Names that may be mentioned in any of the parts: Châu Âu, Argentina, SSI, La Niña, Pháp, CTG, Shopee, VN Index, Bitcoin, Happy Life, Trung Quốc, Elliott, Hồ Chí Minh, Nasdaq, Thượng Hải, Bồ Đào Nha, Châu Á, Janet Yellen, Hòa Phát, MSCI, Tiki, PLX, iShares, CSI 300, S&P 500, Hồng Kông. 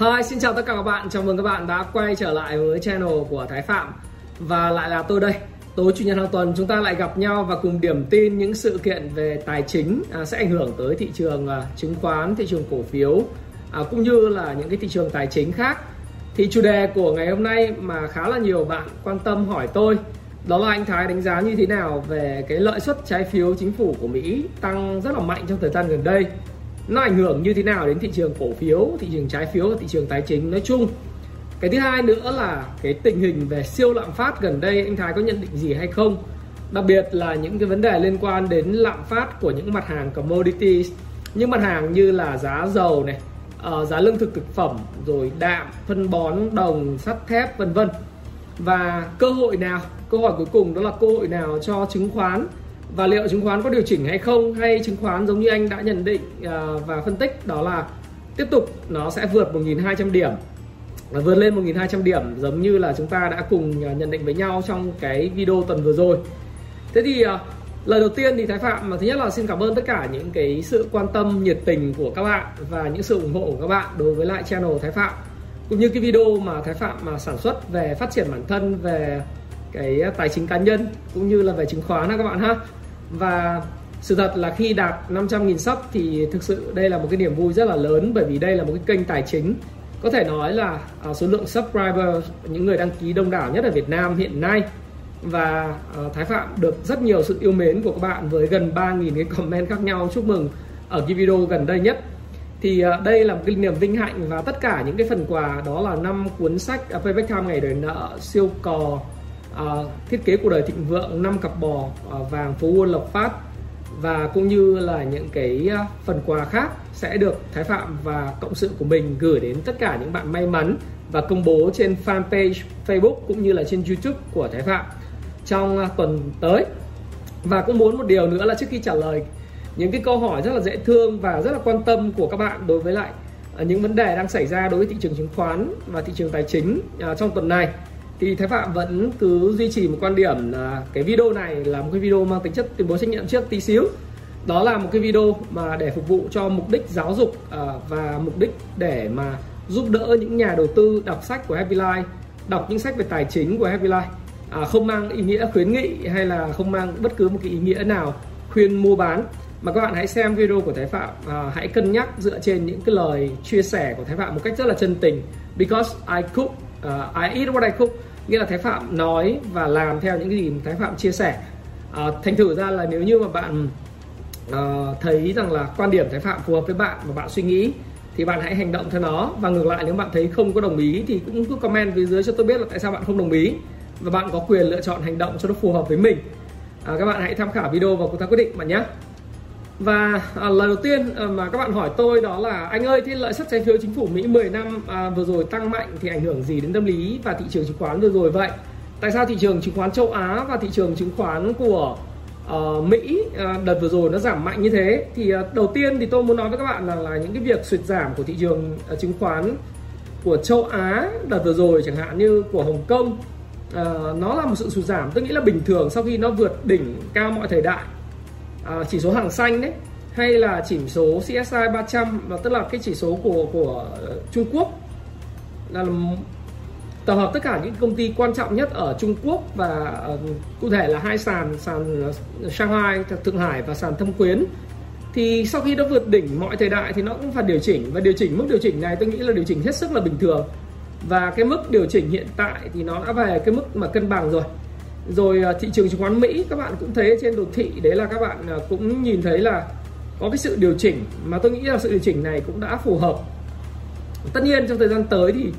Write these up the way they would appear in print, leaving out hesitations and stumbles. Hi, xin chào tất cả các bạn, chào mừng các bạn đã quay trở lại với channel của Thái Phạm. Và lại là tôi đây, tối chủ nhật hàng tuần chúng ta lại gặp nhau và cùng điểm tin những sự kiện về tài chính sẽ ảnh hưởng tới thị trường chứng khoán, thị trường cổ phiếu cũng như là những cái thị trường tài chính khác. Thì chủ đề của ngày hôm nay mà khá là nhiều bạn quan tâm hỏi tôi, đó là anh Thái đánh giá như thế nào về cái lợi suất trái phiếu chính phủ của Mỹ tăng rất là mạnh trong thời gian gần đây. Nó ảnh hưởng như thế nào đến thị trường cổ phiếu, thị trường trái phiếu và thị trường tài chính nói chung. Cái thứ hai nữa là cái tình hình về siêu lạm phát gần đây, anh Thái có nhận định gì hay không? Đặc biệt là những cái vấn đề liên quan đến lạm phát của những mặt hàng commodities, những mặt hàng như là giá dầu này, giá lương thực thực phẩm, rồi đạm, phân bón, đồng, sắt thép vân vân. Và cơ hội nào, câu hỏi cuối cùng đó là cơ hội nào cho chứng khoán? Và liệu chứng khoán có điều chỉnh hay không, hay chứng khoán giống như anh đã nhận định và phân tích, đó là tiếp tục nó sẽ vượt 1.200 điểm, vượt lên 1.200 điểm giống như là chúng ta đã cùng nhận định với nhau trong cái video tuần vừa rồi. Thế thì lời đầu tiên thì Thái Phạm thứ nhất là xin cảm ơn tất cả những cái sự quan tâm nhiệt tình của các bạn và những sự ủng hộ của các bạn đối với lại channel Thái Phạm, cũng như cái video mà Thái Phạm mà sản xuất về phát triển bản thân, về cái tài chính cá nhân cũng như là về chứng khoán ha các bạn ha. Và sự thật là khi đạt 500.000 sub thì thực sự đây là một cái niềm vui rất là lớn, bởi vì đây là một cái kênh tài chính có thể nói là số lượng subscriber, những người đăng ký đông đảo nhất ở Việt Nam hiện nay. Và Thái Phạm được rất nhiều sự yêu mến của các bạn với gần 3.000 cái comment khác nhau chúc mừng ở cái video gần đây nhất. Thì đây là một cái niềm vinh hạnh, và tất cả những cái phần quà đó là 5 cuốn sách Payback Time, Ngày Đòi Nợ, Siêu Cò, Thiết Kế Cuộc Đời Thịnh Vượng, 5 cặp bò vàng Phú Quân Lộc Phát, và cũng như là những cái phần quà khác sẽ được Thái Phạm và cộng sự của mình gửi đến tất cả những bạn may mắn và công bố trên fanpage Facebook cũng như là trên YouTube của Thái Phạm trong tuần tới. Và cũng muốn một điều nữa là trước khi trả lời những cái câu hỏi rất là dễ thương và rất là quan tâm của các bạn đối với lại những vấn đề đang xảy ra đối với thị trường chứng khoán và thị trường tài chính trong tuần này, thì Thái Phạm vẫn cứ duy trì một quan điểm là cái video này là một cái video mang tính chất tuyên bố trách nhiệm trước tí xíu. Đó là một cái video mà để phục vụ cho mục đích giáo dục và mục đích để mà giúp đỡ những nhà đầu tư đọc sách của Happy Life, đọc những sách về tài chính của Happy Life, không mang ý nghĩa khuyến nghị hay là không mang bất cứ một cái ý nghĩa nào khuyên mua bán. Mà các bạn hãy xem video của Thái Phạm, hãy cân nhắc dựa trên những cái lời chia sẻ của Thái Phạm một cách rất là chân tình. Because I cook, I eat what I cook. Nghĩa là Thái Phạm nói và làm theo những cái gì Thái Phạm chia sẻ. Thành thử ra là nếu như mà bạn thấy rằng là quan điểm Thái Phạm phù hợp với bạn và bạn suy nghĩ thì bạn hãy hành động theo nó, và ngược lại nếu bạn thấy không có đồng ý thì cũng cứ comment phía dưới cho tôi biết là tại sao bạn không đồng ý, và bạn có quyền lựa chọn hành động cho nó phù hợp với mình. Các bạn hãy tham khảo video và chúng ta quyết định bạn nhé. Và lời đầu tiên mà các bạn hỏi tôi đó là: anh ơi, thế lợi suất trái phiếu chính phủ Mỹ 10 năm vừa rồi tăng mạnh thì ảnh hưởng gì đến tâm lý và thị trường chứng khoán vừa rồi vậy? Tại sao thị trường chứng khoán châu Á và thị trường chứng khoán của Mỹ đợt vừa rồi nó giảm mạnh như thế? Thì đầu tiên thì tôi muốn nói với các bạn là những cái việc sụt giảm của thị trường chứng khoán của châu Á đợt vừa rồi, chẳng hạn như của Hồng Kông, nó là một sự sụt giảm tôi nghĩ là bình thường sau khi nó vượt đỉnh cao mọi thời đại. Chỉ số hàng xanh đấy, hay là chỉ số CSI 300, tức là cái chỉ số của Trung Quốc, là tập hợp tất cả những công ty quan trọng nhất ở Trung Quốc, và cụ thể là hai sàn Shanghai, Thượng Hải và sàn Thâm Quyến. Thì sau khi nó vượt đỉnh mọi thời đại thì nó cũng phải điều chỉnh, và mức điều chỉnh này tôi nghĩ là điều chỉnh hết sức là bình thường. Và cái mức điều chỉnh hiện tại thì nó đã về cái mức mà cân bằng rồi. Rồi thị trường chứng khoán Mỹ các bạn cũng thấy trên đồ thị đấy, là các bạn cũng nhìn thấy là có cái sự điều chỉnh, mà tôi nghĩ là sự điều chỉnh này cũng đã phù hợp. Tất nhiên trong thời gian tới thì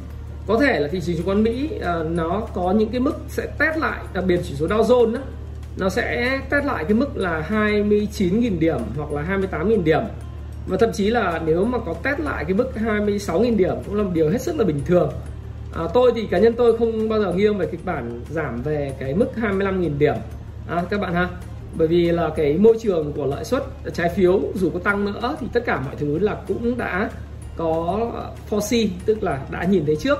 có thể là thị trường chứng khoán Mỹ nó có những cái mức sẽ test lại, đặc biệt chỉ số Dow Jones đó, nó sẽ test lại cái mức là 29.000 điểm hoặc là 28.000 điểm. Và thậm chí là nếu mà có test lại cái mức 26.000 điểm cũng là một điều hết sức là bình thường. Tôi thì cá nhân tôi không bao giờ nghiêng về kịch bản giảm về cái mức 25.000 điểm các bạn ha. Bởi vì là cái môi trường của lợi suất trái phiếu dù có tăng nữa thì tất cả mọi thứ là cũng đã có foresee, tức là đã nhìn thấy trước,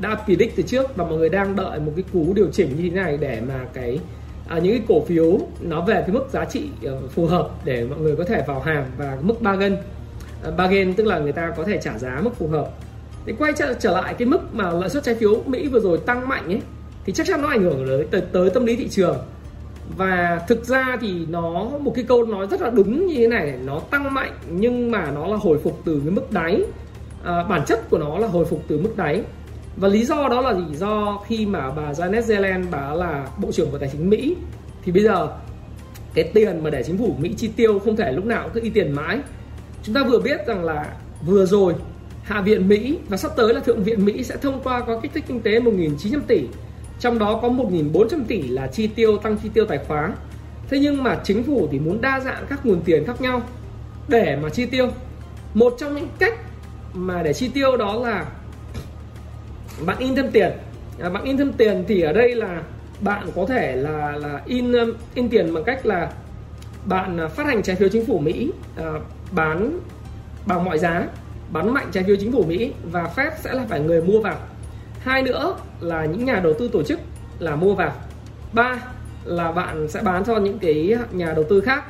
đã predict từ trước, và mọi người đang đợi một cái cú điều chỉnh như thế này để mà cái những cái cổ phiếu nó về cái mức giá trị phù hợp để mọi người có thể vào hàng, và mức bargain tức là người ta có thể trả giá mức phù hợp. Thì quay trở lại cái mức mà lãi suất trái phiếu Mỹ vừa rồi tăng mạnh ấy, thì chắc chắn nó ảnh hưởng tới tâm lý thị trường. Và thực ra thì nó một cái câu nói rất là đúng như thế này, nó tăng mạnh nhưng mà nó là hồi phục từ cái mức đáy, bản chất của nó là hồi phục từ mức đáy. Và lý do đó là gì? Do khi mà bà Janet Yellen, bà là Bộ trưởng Bộ Tài chính Mỹ, thì bây giờ cái tiền mà để chính phủ Mỹ chi tiêu không thể lúc nào cũng cứ y tiền mãi. Chúng ta vừa biết rằng là vừa rồi Hạ viện Mỹ và sắp tới là Thượng viện Mỹ sẽ thông qua có kích thích kinh tế 1.900 tỷ, trong đó có 1.400 tỷ là tăng chi tiêu tài khoá. Thế nhưng mà chính phủ thì muốn đa dạng các nguồn tiền khác nhau để mà chi tiêu. Một trong những cách mà để chi tiêu đó là bạn in thêm tiền. Bạn in thêm tiền thì ở đây là bạn có thể là in tiền bằng cách là bạn phát hành trái phiếu chính phủ Mỹ, bán bằng mọi giá, bán mạnh trái phiếu chính phủ Mỹ, và Fed sẽ là phải người mua vào. Hai nữa là những nhà đầu tư tổ chức là mua vào. Ba là bạn sẽ bán cho những cái nhà đầu tư khác.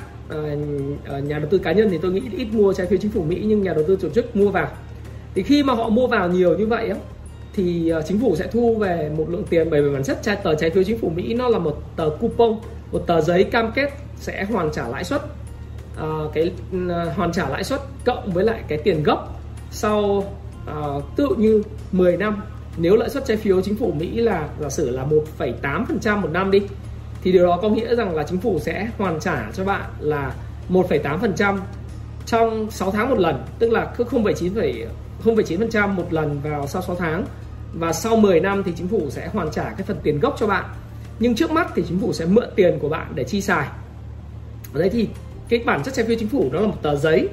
Nhà đầu tư cá nhân thì tôi nghĩ ít mua trái phiếu chính phủ Mỹ, nhưng nhà đầu tư tổ chức mua vào. Thì khi mà họ mua vào nhiều như vậy thì chính phủ sẽ thu về một lượng tiền, bởi vì bản chất tờ trái phiếu chính phủ Mỹ nó là một tờ coupon, một tờ giấy cam kết sẽ hoàn trả lãi suất, hoàn trả lãi suất cộng với lại cái tiền gốc sau tự như 10 năm. Nếu lãi suất trái phiếu chính phủ Mỹ là giả sử là 1,8% một năm đi, thì điều đó có nghĩa rằng là chính phủ sẽ hoàn trả cho bạn là 1,8% trong 6 tháng một lần, tức là cứ 0,9% một lần vào sau 6 tháng, và sau 10 năm thì chính phủ sẽ hoàn trả cái phần tiền gốc cho bạn. Nhưng trước mắt thì chính phủ sẽ mượn tiền của bạn để chi xài. Ở đây thì cái bản chất trái phiếu chính phủ đó là một tờ giấy,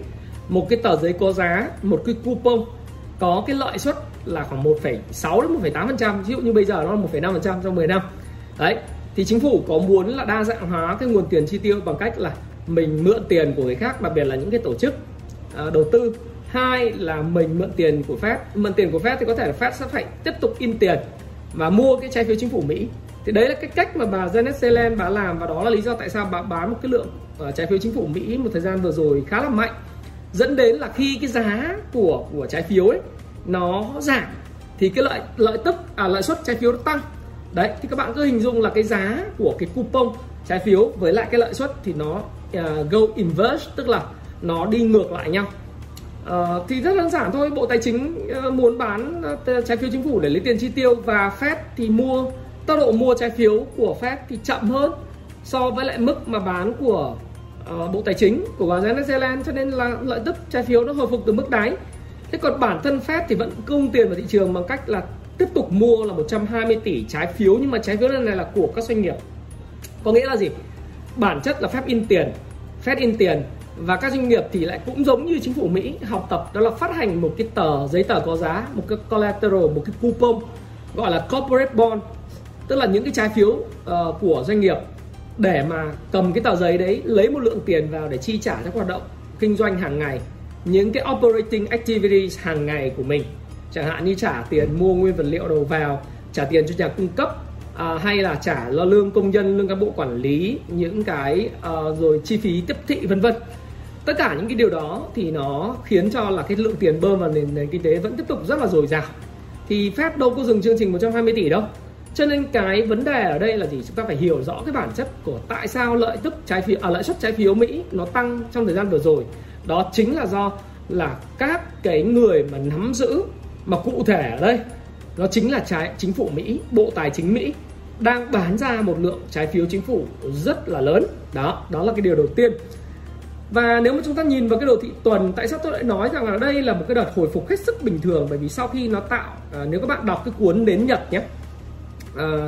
một cái tờ giấy có giá, một cái coupon có cái lợi suất là khoảng 1,6 đến 1,8%, ví dụ như bây giờ nó là 1,5% trong 10 năm. Đấy, thì chính phủ có muốn là đa dạng hóa cái nguồn tiền chi tiêu bằng cách là mình mượn tiền của người khác, đặc biệt là những cái tổ chức đầu tư. Hai là mình mượn tiền của Fed. Mượn tiền của Fed thì có thể là Fed sẽ phải tiếp tục in tiền và mua cái trái phiếu chính phủ Mỹ. Thì đấy là cái cách mà bà Janet Yellen bà làm, và đó là lý do tại sao bà bán một cái lượng trái phiếu chính phủ Mỹ một thời gian vừa rồi khá là mạnh, dẫn đến là khi cái giá của trái phiếu ấy nó giảm thì cái lợi suất trái phiếu nó tăng. Đấy, thì các bạn cứ hình dung là cái giá của cái coupon trái phiếu với lại cái lợi suất thì nó go inverse, tức là nó đi ngược lại nhau. Thì rất đơn giản thôi, Bộ Tài chính muốn bán trái phiếu chính phủ để lấy tiền chi tiêu, và Fed thì tốc độ mua trái phiếu của Fed thì chậm hơn so với lại mức mà bán của Bộ Tài chính của bà Janet Yellen, cho nên là lợi tức trái phiếu nó hồi phục từ mức đáy. Thế còn bản thân Fed thì vẫn cung tiền vào thị trường bằng cách là tiếp tục mua là 120 tỷ trái phiếu, nhưng mà trái phiếu lần này là của các doanh nghiệp. Có nghĩa là gì? Bản chất là Fed in tiền và các doanh nghiệp thì lại cũng giống như chính phủ Mỹ học tập, đó là phát hành một cái giấy tờ có giá, một cái collateral, một cái coupon gọi là corporate bond, tức là những cái trái phiếu của doanh nghiệp, để mà cầm cái tờ giấy đấy lấy một lượng tiền vào để chi trả cho hoạt động kinh doanh hàng ngày, những cái operating activities hàng ngày của mình, chẳng hạn như trả tiền mua nguyên vật liệu đầu vào, trả tiền cho nhà cung cấp, hay là trả lương công nhân, lương cán bộ quản lý, những cái rồi chi phí tiếp thị vân vân. Tất cả những cái điều đó thì nó khiến cho là cái lượng tiền bơm vào nền kinh tế vẫn tiếp tục rất là dồi dào. Thì Fed đâu có dừng chương trình 120 tỷ đâu. Cho nên cái vấn đề ở đây là gì? Chúng ta phải hiểu rõ cái bản chất của tại sao lợi suất trái phiếu Mỹ nó tăng trong thời gian vừa rồi. Đó chính là do là các cái người mà nắm giữ, mà cụ thể ở đây nó chính là chính phủ Mỹ, Bộ Tài chính Mỹ đang bán ra một lượng trái phiếu chính phủ rất là lớn. Đó là cái điều đầu tiên. Và nếu mà chúng ta nhìn vào cái đồ thị tuần, tại sao tôi lại nói rằng là đây là một cái đợt hồi phục hết sức bình thường? Bởi vì sau khi nó tạo, nếu các bạn đọc cái cuốn nến Nhật nhé,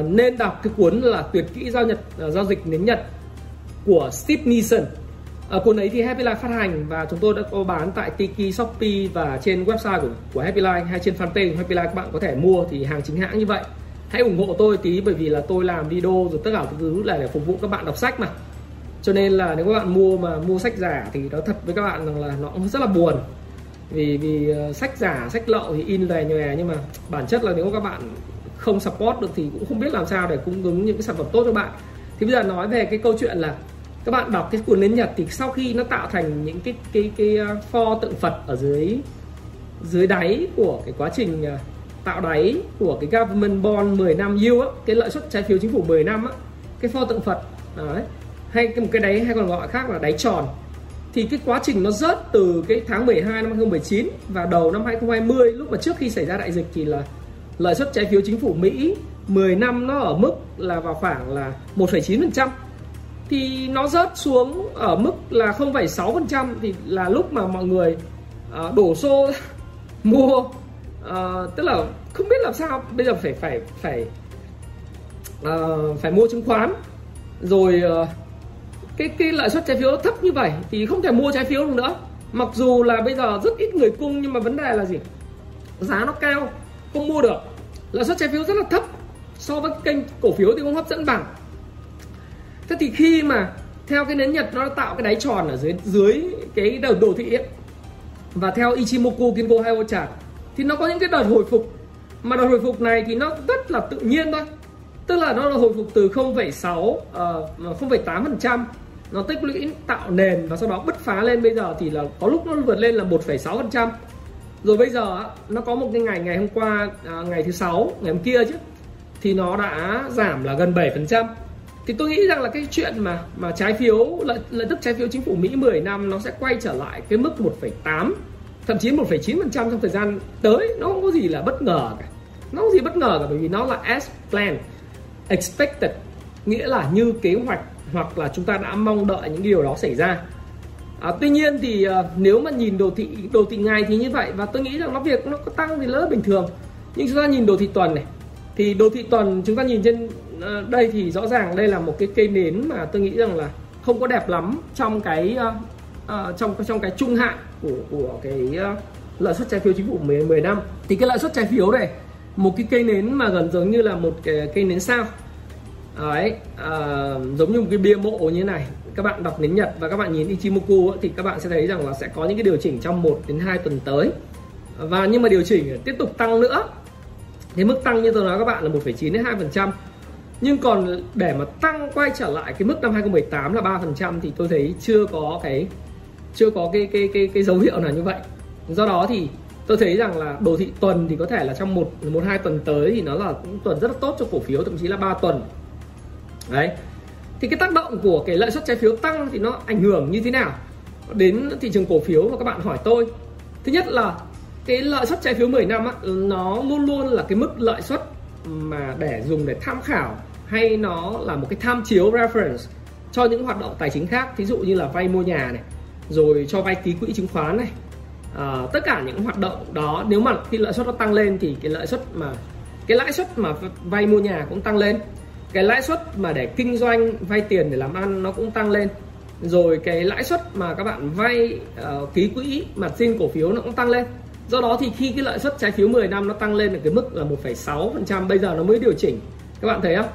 nên đọc cái cuốn là tuyệt kỹ giao dịch nến Nhật của Steve Nissen. Cuốn ấy thì Happy Life phát hành và chúng tôi đã có bán tại Tiki, Shopee và trên website của Happy Life hay trên fanpage của Happy Life, các bạn có thể mua thì hàng chính hãng như vậy. Hãy ủng hộ tôi tí bởi vì là tôi làm video rồi tất cả các thứ là để phục vụ các bạn đọc sách mà. Cho nên là nếu các bạn mua sách giả thì nó thật với các bạn rằng là nó cũng rất là buồn. Vì sách giả, sách lậu thì in lòe nhòe nhưng mà bản chất là nếu các bạn không support được thì cũng không biết làm sao để cung ứng những cái sản phẩm tốt cho bạn. Thì bây giờ nói về cái câu chuyện là các bạn đọc cái cuốn đến Nhật thì sau khi nó tạo thành những cái pho tượng Phật ở dưới đáy của cái quá trình tạo đáy của cái government bond 10 năm yield á, cái lợi suất trái phiếu chính phủ 10 năm á, cái pho tượng Phật đấy, hay một cái đáy hay còn gọi khác là đáy tròn, thì cái quá trình nó rớt từ cái tháng 12 năm 2019 và đầu năm 2020, lúc mà trước khi xảy ra đại dịch thì là lợi suất trái phiếu chính phủ Mỹ 10 năm nó ở mức là vào khoảng là 1,9%, thì nó rớt xuống ở mức là 0,6%, thì là lúc mà mọi người đổ xô mua, tức là không biết làm sao bây giờ phải mua chứng khoán rồi. Cái lợi suất trái phiếu thấp như vậy thì không thể mua trái phiếu được nữa, mặc dù là bây giờ rất ít người cung, nhưng mà vấn đề là gì, giá nó cao không mua được, lợi suất trái phiếu rất là thấp so với kênh cổ phiếu thì không hấp dẫn bằng. Thế thì khi mà theo cái nến Nhật nó tạo cái đáy tròn ở dưới cái đồ thị ấy, và theo Ichimoku Kinko Hyo chart thì nó có những cái đợt hồi phục, mà đợt hồi phục này thì nó rất là tự nhiên thôi, tức là nó là hồi phục từ 0,8%, nó tích lũy tạo nền và sau đó bứt phá lên. Bây giờ thì là có lúc nó vượt lên là 1,6%. Rồi bây giờ nó có một cái ngày hôm qua, ngày thứ Sáu, ngày hôm kia chứ, thì nó đã giảm là gần 7%. Thì tôi nghĩ rằng là cái chuyện mà trái phiếu, lợi tức trái phiếu chính phủ Mỹ 10 năm nó sẽ quay trở lại cái mức 1,8, thậm chí 1,9% trong thời gian tới. Nó không có gì là bất ngờ cả. Nó không có gì bất ngờ cả, bởi vì nó là as planned, expected, nghĩa là như kế hoạch, hoặc là chúng ta đã mong đợi những điều đó xảy ra. Tuy nhiên thì nếu mà nhìn đồ thị ngày thì như vậy, và tôi nghĩ rằng nó có tăng thì lớn bình thường. Nhưng chúng ta nhìn đồ thị tuần này, thì đồ thị tuần chúng ta nhìn trên đây thì rõ ràng đây là một cái cây nến mà tôi nghĩ rằng là không có đẹp lắm trong cái trung hạn của cái lợi suất trái phiếu chính phủ 10 năm. Thì cái lợi suất trái phiếu này, một cái cây nến mà gần giống như là một cái cây nến sao đấy, giống như một cái bia mộ như thế này. Các bạn đọc nến Nhật và các bạn nhìn Ichimoku ấy, thì các bạn sẽ thấy rằng là sẽ có những cái điều chỉnh trong 1 đến 2 tuần tới, và nhưng mà điều chỉnh tiếp tục tăng nữa. Thế mức tăng như tôi nói các bạn là 1,9 đến 2%, nhưng còn để mà tăng quay trở lại cái mức năm 2018 là 3% thì tôi thấy chưa có cái dấu hiệu nào như vậy. Do đó thì tôi thấy rằng là đồ thị tuần thì có thể là trong 1-2 tuần tới thì nó là tuần rất là tốt cho cổ phiếu, thậm chí là 3 tuần. Đấy. Thì cái tác động của cái lợi suất trái phiếu tăng thì nó ảnh hưởng như thế nào đến thị trường cổ phiếu mà các bạn hỏi tôi. Thứ nhất là cái lợi suất trái phiếu 10 năm á, nó luôn luôn là cái mức lợi suất mà để dùng để tham khảo, hay nó là một cái tham chiếu reference cho những hoạt động tài chính khác, thí dụ như là vay mua nhà này, rồi cho vay ký quỹ chứng khoán này. Tất cả những hoạt động đó, nếu mà khi lợi suất nó tăng lên thì cái lãi suất mà vay mua nhà cũng tăng lên, cái lãi suất mà để kinh doanh vay tiền để làm ăn nó cũng tăng lên, rồi cái lãi suất mà các bạn vay ký quỹ mặt riêng cổ phiếu nó cũng tăng lên. Do đó thì khi cái lợi suất trái phiếu 10 năm nó tăng lên được cái mức là 1,6%, bây giờ nó mới điều chỉnh, các bạn thấy không,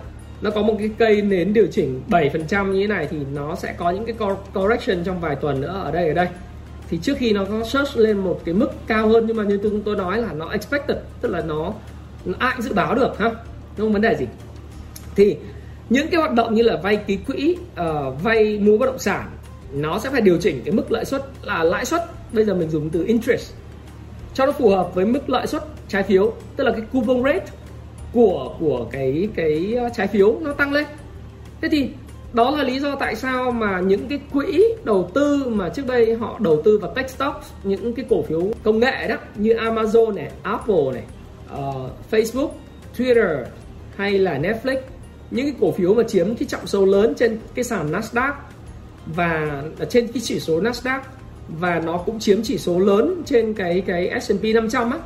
nó có một cái cây nến điều chỉnh 7% như thế này, thì nó sẽ có những cái correction trong vài tuần nữa ở đây. Thì trước khi nó có search lên một cái mức cao hơn, nhưng mà như tôi nói là nó expected, tức là nó ai cũng dự báo được ha, nó không vấn đề gì. Thì những cái hoạt động như là vay ký quỹ, vay mua bất động sản, nó sẽ phải điều chỉnh cái mức lợi suất là lãi suất, bây giờ mình dùng từ interest, cho nó phù hợp với mức lợi suất trái phiếu, tức là cái coupon rate của cái trái phiếu nó tăng lên. Thế thì đó là lý do tại sao mà những cái quỹ đầu tư mà trước đây họ đầu tư vào tech stocks, những cái cổ phiếu công nghệ đó như Amazon này, Apple này, Facebook, Twitter hay là Netflix, những cái cổ phiếu mà chiếm cái trọng số lớn trên cái sàn Nasdaq và trên cái chỉ số Nasdaq, và nó cũng chiếm chỉ số lớn trên cái S&P 500 á,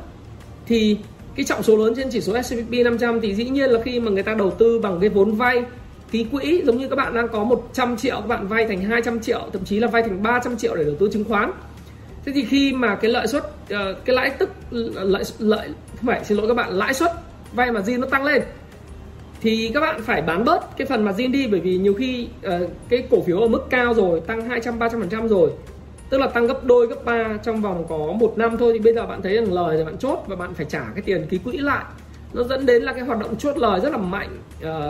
thì cái trọng số lớn trên chỉ số S&P 500 thì dĩ nhiên là khi mà người ta đầu tư bằng cái vốn vay Thì quỹ giống như các bạn đang có 100 triệu, các bạn vay thành 200 triệu, thậm chí là vay thành 300 triệu để đầu tư chứng khoán. Thế thì khi mà cái lợi suất, cái lãi tức lãi suất vay margin nó tăng lên thì các bạn phải bán bớt cái phần margin đi, bởi vì nhiều khi cái cổ phiếu ở mức cao rồi, tăng 200-300% rồi, tức là tăng gấp đôi gấp ba trong vòng có 1 năm thôi, thì bây giờ bạn thấy rằng lời thì bạn chốt và bạn phải trả cái tiền ký quỹ lại. Nó dẫn đến là cái hoạt động chốt lời rất là mạnh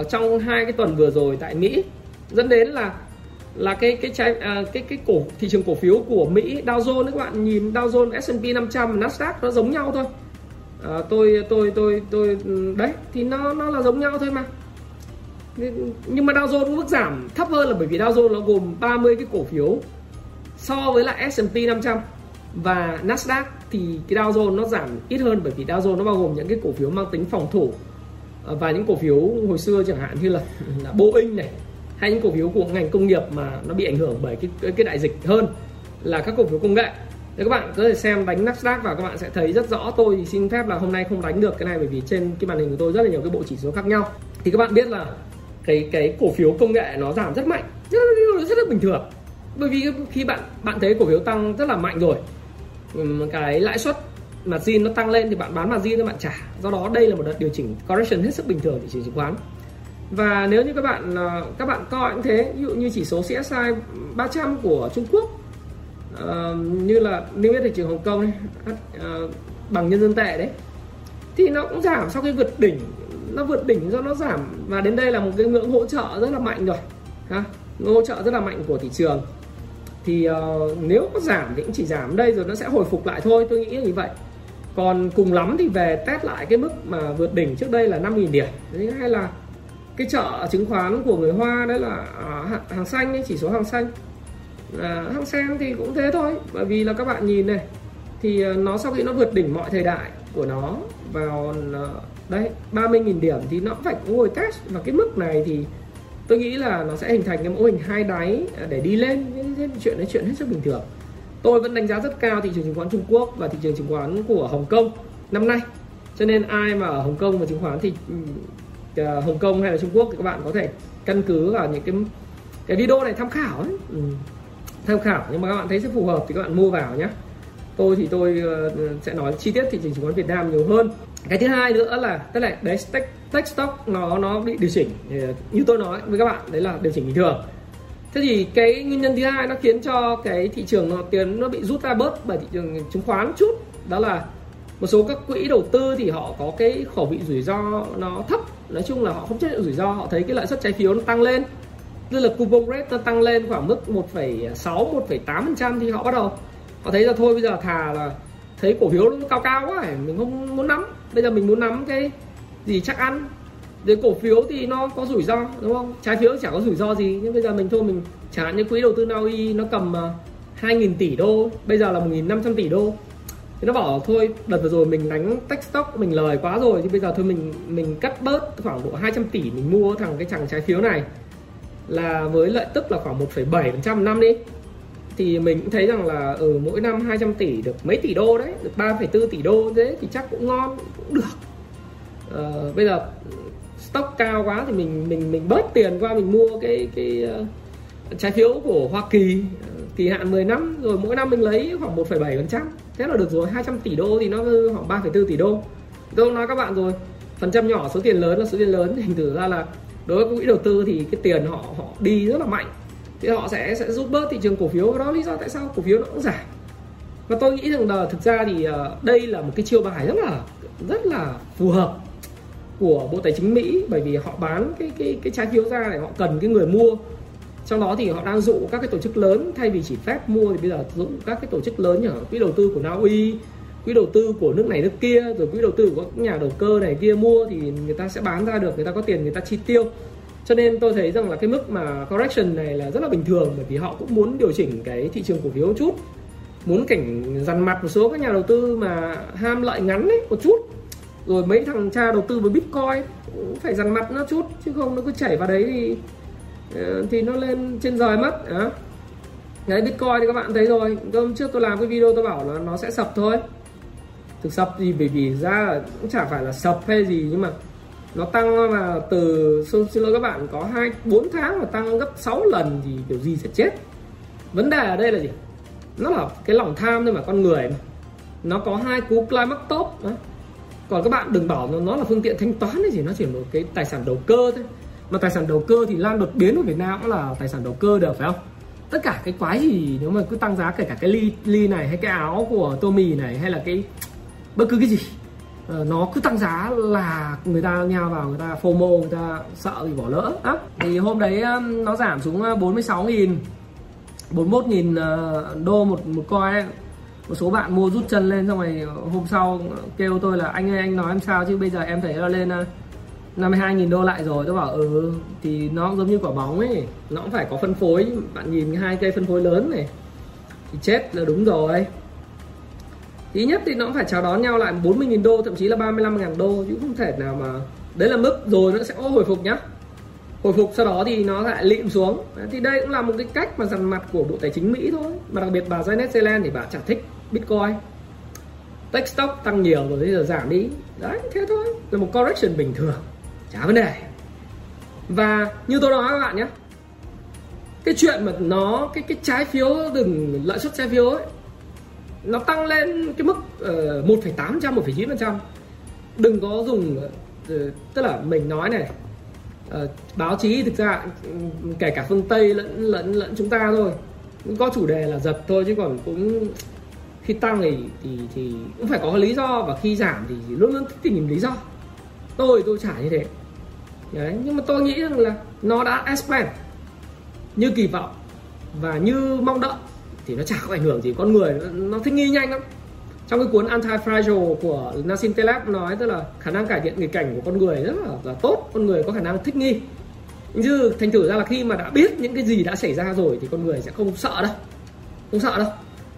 trong 2 cái tuần vừa rồi tại Mỹ, dẫn đến là cái thị trường cổ phiếu của Mỹ, Dow Jones, các bạn nhìn Dow Jones, S&P 500, Nasdaq nó giống nhau thôi. Đấy thì nó là giống nhau thôi mà. Nhưng mà Dow Jones có mức giảm thấp hơn là bởi vì Dow Jones nó gồm 30 cái cổ phiếu so với lại S&P 500 và Nasdaq, thì cái Dow Jones nó giảm ít hơn bởi vì Dow Jones nó bao gồm những cái cổ phiếu mang tính phòng thủ và những cổ phiếu hồi xưa chẳng hạn như là Boeing này, hay những cổ phiếu của ngành công nghiệp mà nó bị ảnh hưởng bởi cái đại dịch hơn là các cổ phiếu công nghệ. Thế các bạn có thể xem đánh Nasdaq vào, các bạn sẽ thấy rất rõ. Tôi thì xin phép là hôm nay không đánh được cái này bởi vì trên cái màn hình của tôi rất là nhiều cái bộ chỉ số khác nhau. Thì các bạn biết là cái cổ phiếu công nghệ nó giảm rất mạnh, rất là bình thường. Bởi vì khi bạn thấy cổ phiếu tăng rất là mạnh rồi, cái lãi suất margin nó tăng lên thì bạn bán margin cho bạn trả. Do đó đây là một đợt điều chỉnh correction hết sức bình thường thị trường chứng khoán. Và nếu như các bạn coi cũng thế, ví dụ như chỉ số CSI 300 của Trung Quốc, như là niêm yết thị trường Hồng Kông đấy, bằng nhân dân tệ đấy, thì nó cũng giảm sau khi vượt đỉnh, nó vượt đỉnh do nó giảm và đến đây là một cái ngưỡng hỗ trợ rất là mạnh rồi, hỗ trợ rất là mạnh của thị trường. Thì nếu có giảm thì cũng chỉ giảm đây rồi nó sẽ hồi phục lại thôi, tôi nghĩ như vậy. Còn cùng lắm thì về test lại cái mức mà vượt đỉnh trước đây là 5.000 điểm, hay là cái chợ chứng khoán của người Hoa đấy là hàng xanh ấy, chỉ số hàng xanh, hàng sen thì cũng thế thôi. Bởi vì là các bạn nhìn này thì nó sau khi nó vượt đỉnh mọi thời đại của nó vào đấy 30.000 điểm thì nó cũng phải ngồi test, và cái mức này thì tôi nghĩ là nó sẽ hình thành cái mô hình 2 đáy để đi lên. Chuyện đấy chuyện hết sức bình thường. Tôi vẫn đánh giá rất cao thị trường chứng khoán Trung Quốc và thị trường chứng khoán của Hồng Kông năm nay. Cho nên ai mà ở Hồng Kông và chứng khoán thì Hồng Kông hay là Trung Quốc thì các bạn có thể căn cứ vào những cái video này tham khảo ấy. Tham khảo, nhưng mà các bạn thấy sẽ phù hợp thì các bạn mua vào nhé. Tôi thì tôi sẽ nói chi tiết thị trường chứng khoán Việt Nam nhiều hơn. Cái thứ hai nữa là tức là đấy, tech stock nó bị điều chỉnh như tôi nói với các bạn, đấy là điều chỉnh bình thường. Thế thì cái nguyên nhân thứ hai nó khiến cho cái thị trường nó bị rút ra bớt bởi thị trường chứng khoán chút, đó là một số các quỹ đầu tư thì họ có cái khẩu vị rủi ro nó thấp, nói chung là họ không chấp nhận rủi ro, họ thấy cái lãi suất trái phiếu nó tăng lên, tức là coupon rate nó tăng lên khoảng mức 1,6-1,8% thì họ bắt đầu họ thấy là thôi bây giờ thà là thấy cổ phiếu nó cao cao quá mình không muốn nắm, bây giờ mình muốn nắm cái gì chắc ăn. Rồi cổ phiếu thì nó có rủi ro đúng không, trái phiếu chả có rủi ro gì, nhưng bây giờ mình thôi mình chẳng hạn như quỹ đầu tư Naui nó cầm 2.000 tỷ đô, bây giờ là 1.500 tỷ đô, thì nó bảo thôi đợt vừa rồi mình đánh tech stock mình lời quá rồi thì bây giờ thôi mình cắt bớt khoảng độ 200 tỷ mình mua cái trái phiếu này là với lợi tức là khoảng 1,7% năm đi, thì mình cũng thấy rằng là ở mỗi năm 200 tỷ được mấy tỷ đô đấy, được 3,4 tỷ đô thế thì chắc cũng ngon, cũng được. Bây giờ stock cao quá thì mình bớt tiền qua mình mua cái trái phiếu của Hoa Kỳ kỳ hạn 10 năm rồi mỗi năm mình lấy khoảng 1,7%. Thế là được rồi, 200 tỷ đô thì nó khoảng 3,4 tỷ đô. Tôi nói các bạn rồi, phần trăm nhỏ số tiền lớn là số tiền lớn, thành thử ra là đối với các quỹ đầu tư thì cái tiền họ đi rất là mạnh, thì họ sẽ rút bớt thị trường cổ phiếu, đó lý do tại sao cổ phiếu nó cũng giảm. Và tôi nghĩ rằng là thực ra thì đây là một cái chiêu bài rất là phù hợp của Bộ Tài chính Mỹ, bởi vì họ bán cái trái phiếu ra để họ cần cái người mua, trong đó thì họ đang dụ các cái tổ chức lớn, thay vì chỉ Fed mua thì bây giờ dụ các cái tổ chức lớn như quỹ đầu tư của Na Uy, quỹ đầu tư của nước này nước kia, rồi quỹ đầu tư của các nhà đầu cơ này kia mua thì người ta sẽ bán ra được, người ta có tiền người ta chi tiêu. Cho nên tôi thấy rằng là cái mức mà correction này là rất là bình thường, bởi vì họ cũng muốn điều chỉnh cái thị trường cổ phiếu một chút, muốn cảnh dằn mặt một số các nhà đầu tư mà ham lợi ngắn ấy một chút, rồi mấy thằng cha đầu tư với Bitcoin cũng phải dằn mặt nó chút, chứ không nó cứ chảy vào đấy thì nó lên trên rời mất. Đấy, Bitcoin thì các bạn thấy rồi, hôm trước tôi làm cái video tôi bảo là nó sẽ sập thôi. Thực sập gì, bởi vì ra cũng chả phải là sập hay gì, nhưng mà nó tăng là từ, xin lỗi các bạn, có 4 tháng mà tăng gấp 6 lần thì kiểu gì sẽ chết. Vấn đề ở đây là gì? Nó là cái lòng tham thôi mà, con người mà. Nó có 2 cú climax top đó. Còn các bạn đừng bảo nó là phương tiện thanh toán hay gì, nó chỉ là một cái tài sản đầu cơ thôi. Mà tài sản đầu cơ thì lan đột biến ở Việt Nam cũng là tài sản đầu cơ được, phải không? Tất cả cái quái gì nếu mà cứ tăng giá, kể cả cái ly này hay cái áo của Tommy này hay là cái bất cứ cái gì, nó cứ tăng giá là người ta nhào vào, người ta FOMO, người ta sợ thì bỏ lỡ á. Thì hôm đấy nó giảm xuống 46.000 41.000 đô một coin ấy. Một số bạn mua rút chân lên, xong rồi hôm sau kêu tôi là anh ơi, anh nói em sao chứ bây giờ em thấy nó lên 52.000 đô lại rồi. Tôi bảo ừ thì nó cũng giống như quả bóng ấy, nó cũng phải có phân phối. Bạn nhìn 2 cây phân phối lớn này thì chết là đúng rồi. Thứ nhất thì nó cũng phải chào đón nhau lại 40.000 đô, thậm chí là 35.000 đô chứ không thể nào mà. Đấy là mức rồi, nó sẽ hồi phục nhá. Hồi phục sau đó thì nó lại lịm xuống. Thì đây cũng là một cái cách mà dằn mặt của Bộ Tài chính Mỹ thôi. Mà đặc biệt bà Janet Yellen thì bà chả thích Bitcoin. Tech stock tăng nhiều rồi bây giờ giảm đi. Đấy, thế thôi. Là một correction bình thường, chả vấn đề. Và như tôi nói các bạn nhé, cái chuyện mà nó, cái trái phiếu, đừng lợi suất trái phiếu ấy, nó tăng lên cái mức 1,8%, 1,9%. Đừng có dùng, tức là mình nói này, báo chí thực ra kể cả phương Tây lẫn chúng ta thôi cũng có chủ đề là giật thôi, chứ còn cũng khi tăng thì cũng phải có lý do, và khi giảm thì luôn luôn tìm lý do. Tôi trả như thế đấy, nhưng mà tôi nghĩ rằng là nó đã expand như kỳ vọng và như mong đợi thì nó chả có ảnh hưởng gì. Con người nó thích nghi nhanh lắm. Trong cái cuốn Anti-Fragile của Nassim Taleb nói, tức là khả năng cải thiện nghịch cảnh của con người rất là tốt. Con người có khả năng thích nghi. Chứ thành thử ra là khi mà đã biết những cái gì đã xảy ra rồi thì con người sẽ không sợ đâu. Không sợ đâu.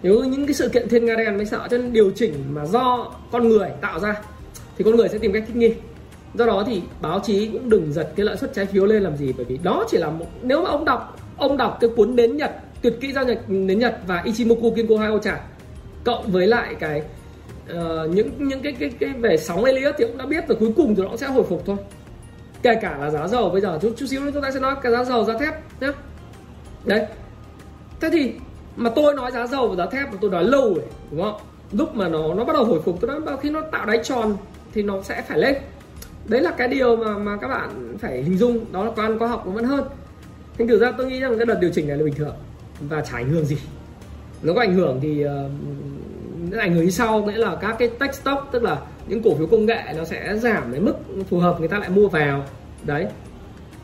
Nếu những cái sự kiện thiên nga đen mới sợ, cho nên điều chỉnh mà do con người tạo ra thì con người sẽ tìm cách thích nghi. Do đó thì báo chí cũng đừng giật cái lợi suất trái phiếu lên làm gì, bởi vì đó chỉ là một... Nếu mà ông đọc cái cuốn Đến Nhật, Tuyệt kỹ giao dịch đến Nhật và Ichimoku Kinko Hyo trả, cộng với lại cái những cái về sóng Elliott thì cũng đã biết rồi, cuối cùng thì nó sẽ hồi phục thôi. Kể cả là giá dầu bây giờ chút xíu nữa chúng ta sẽ nói cái giá dầu giá thép nhé. Đấy. Thế thì mà tôi nói giá dầu và giá thép mà tôi nói lâu rồi, đúng không? Lúc mà nó bắt đầu hồi phục, tôi nói bao khi nó tạo đáy tròn thì nó sẽ phải lên. Đấy là cái điều mà các bạn phải hình dung, đó là quan khoa học nó vẫn hơn. Thành thử ra tôi nghĩ rằng cái đợt điều chỉnh này là bình thường và chả ảnh hưởng gì. Nó có ảnh hưởng thì nó ảnh hưởng như sau, nghĩa là các cái tech stock, tức là những cổ phiếu công nghệ nó sẽ giảm đến mức phù hợp, người ta lại mua vào. Đấy.